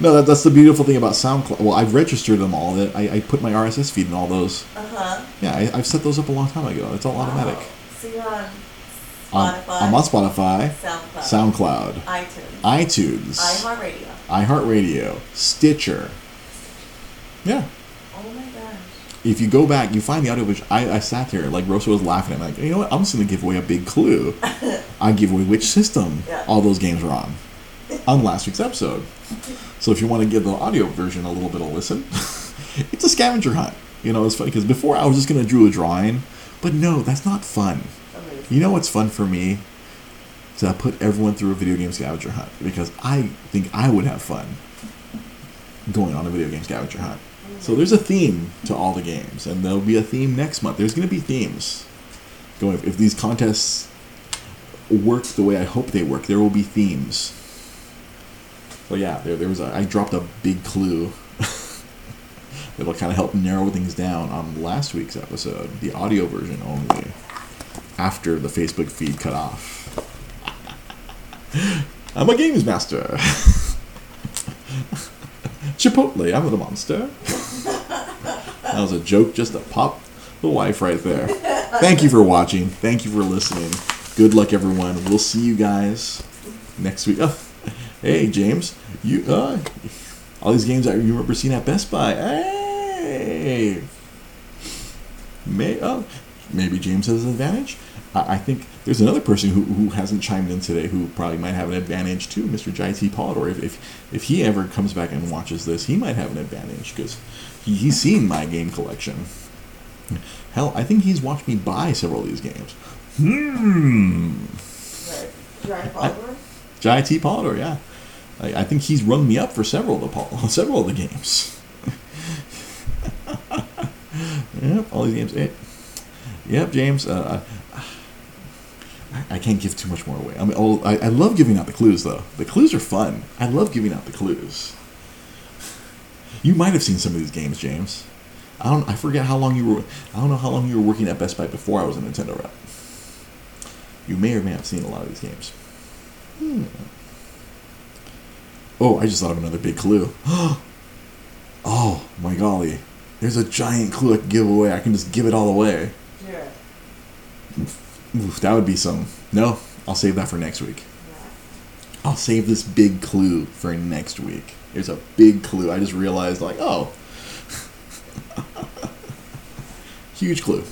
No, that's the beautiful thing about SoundCloud. Well, I've registered them all. I put my RSS feed in all those. Uh-huh. Yeah, I've set those up a long time ago. It's all automatic. So you're on Spotify. I'm on Spotify. SoundCloud. iTunes. iHeartRadio. Stitcher. Yeah. Oh, my gosh. If you go back, you find the audio, which I sat here, like, Rosa was laughing at me. Like, you know what? I'm just going to give away a big clue. I give away which system all those games are on last week's episode. So if you want to give the audio version a little bit of a listen, it's a scavenger hunt. You know, it's funny because before I was just going to draw a drawing, but no, that's not fun. Amazing. You know what's fun for me? To put everyone through a video game scavenger hunt, because I think I would have fun going on a video game scavenger hunt. Mm-hmm. So there's a theme to all the games, and there'll be a theme next month. There's going to be themes. If these contests work the way I hope they work, there will be themes. So yeah, I dropped a big clue that'll kind of help narrow things down on last week's episode, the audio version only, after the Facebook feed cut off. I'm a games master. Chipotle, I'm the monster. That was a joke just to pop the wife right there. Thank you for watching. Thank you for listening. Good luck, everyone. We'll see you guys next week. Oh. Hey, James, you all these games I remember seeing at Best Buy. Hey! Maybe James has an advantage. I think there's another person who hasn't chimed in today who probably might have an advantage too, Mr. Jai T. Polidor. If he ever comes back and watches this, he might have an advantage because he's seen my game collection. Hell, I think he's watched me buy several of these games. Jai Polidor? Jai T. Polidor, yeah. I think he's rung me up for several of the games. Yep, all these games. Yep, James. I can't give too much more away. I mean, I love giving out the clues, though. The clues are fun. I love giving out the clues. You might have seen some of these games, James. I forget how long you were. I don't know how long you were working at Best Buy before I was a Nintendo rep. You may or may not have seen a lot of these games. Oh, I just thought of another big clue. Oh, my golly. There's a giant clue I can give away. I can just give it all away. Yeah. Oof, that would be some... No, I'll save that for next week. Yeah. I'll save this big clue for next week. There's a big clue. I just realized, like, oh. Huge clue.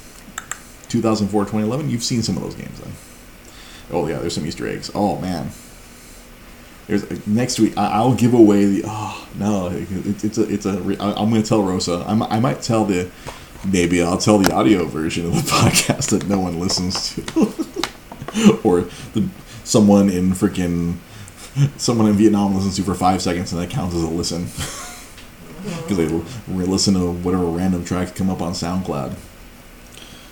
2004, 2011, you've seen some of those games, then. Oh, yeah, there's some Easter eggs. Oh, man. Next week, I'll give away the... Oh, no. I'm going to tell Rosa. I might tell the... Maybe I'll tell the audio version of the podcast that no one listens to. Or someone in Vietnam listens to for 5 seconds, and that counts as a listen. Because they listen to whatever random tracks come up on SoundCloud.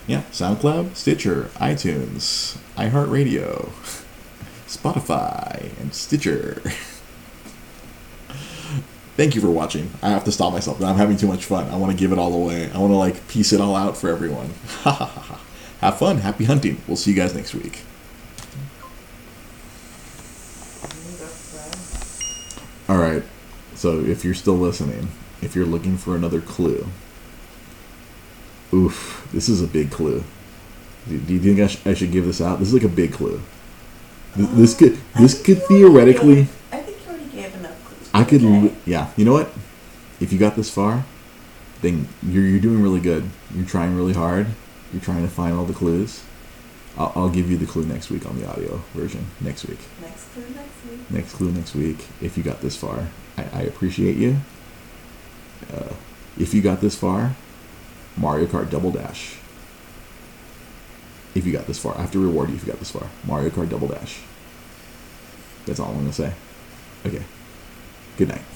Yeah, SoundCloud, Stitcher, iTunes, iHeartRadio, Spotify, and Stitcher. Thank you for watching. I have to stop myself. I'm having too much fun. I want to give it all away. I want to, like, piece it all out for everyone. Have fun. Happy hunting. We'll see you guys next week. All right. So if you're still listening, if you're looking for another clue... Oof, this is a big clue. Do you think I should give this out? This is like a big clue. This could theoretically... I think you already gave enough clues. Yeah. You know what? If you got this far, then you're doing really good. You're trying really hard. You're trying to find all the clues. I'll give you the clue next week on the audio version. Next clue next week. If you got this far. I appreciate you. If you got this far... Mario Kart Double Dash. If you got this far. I have to reward you if you got this far. Mario Kart Double Dash. That's all I'm going to say. Okay. Good night.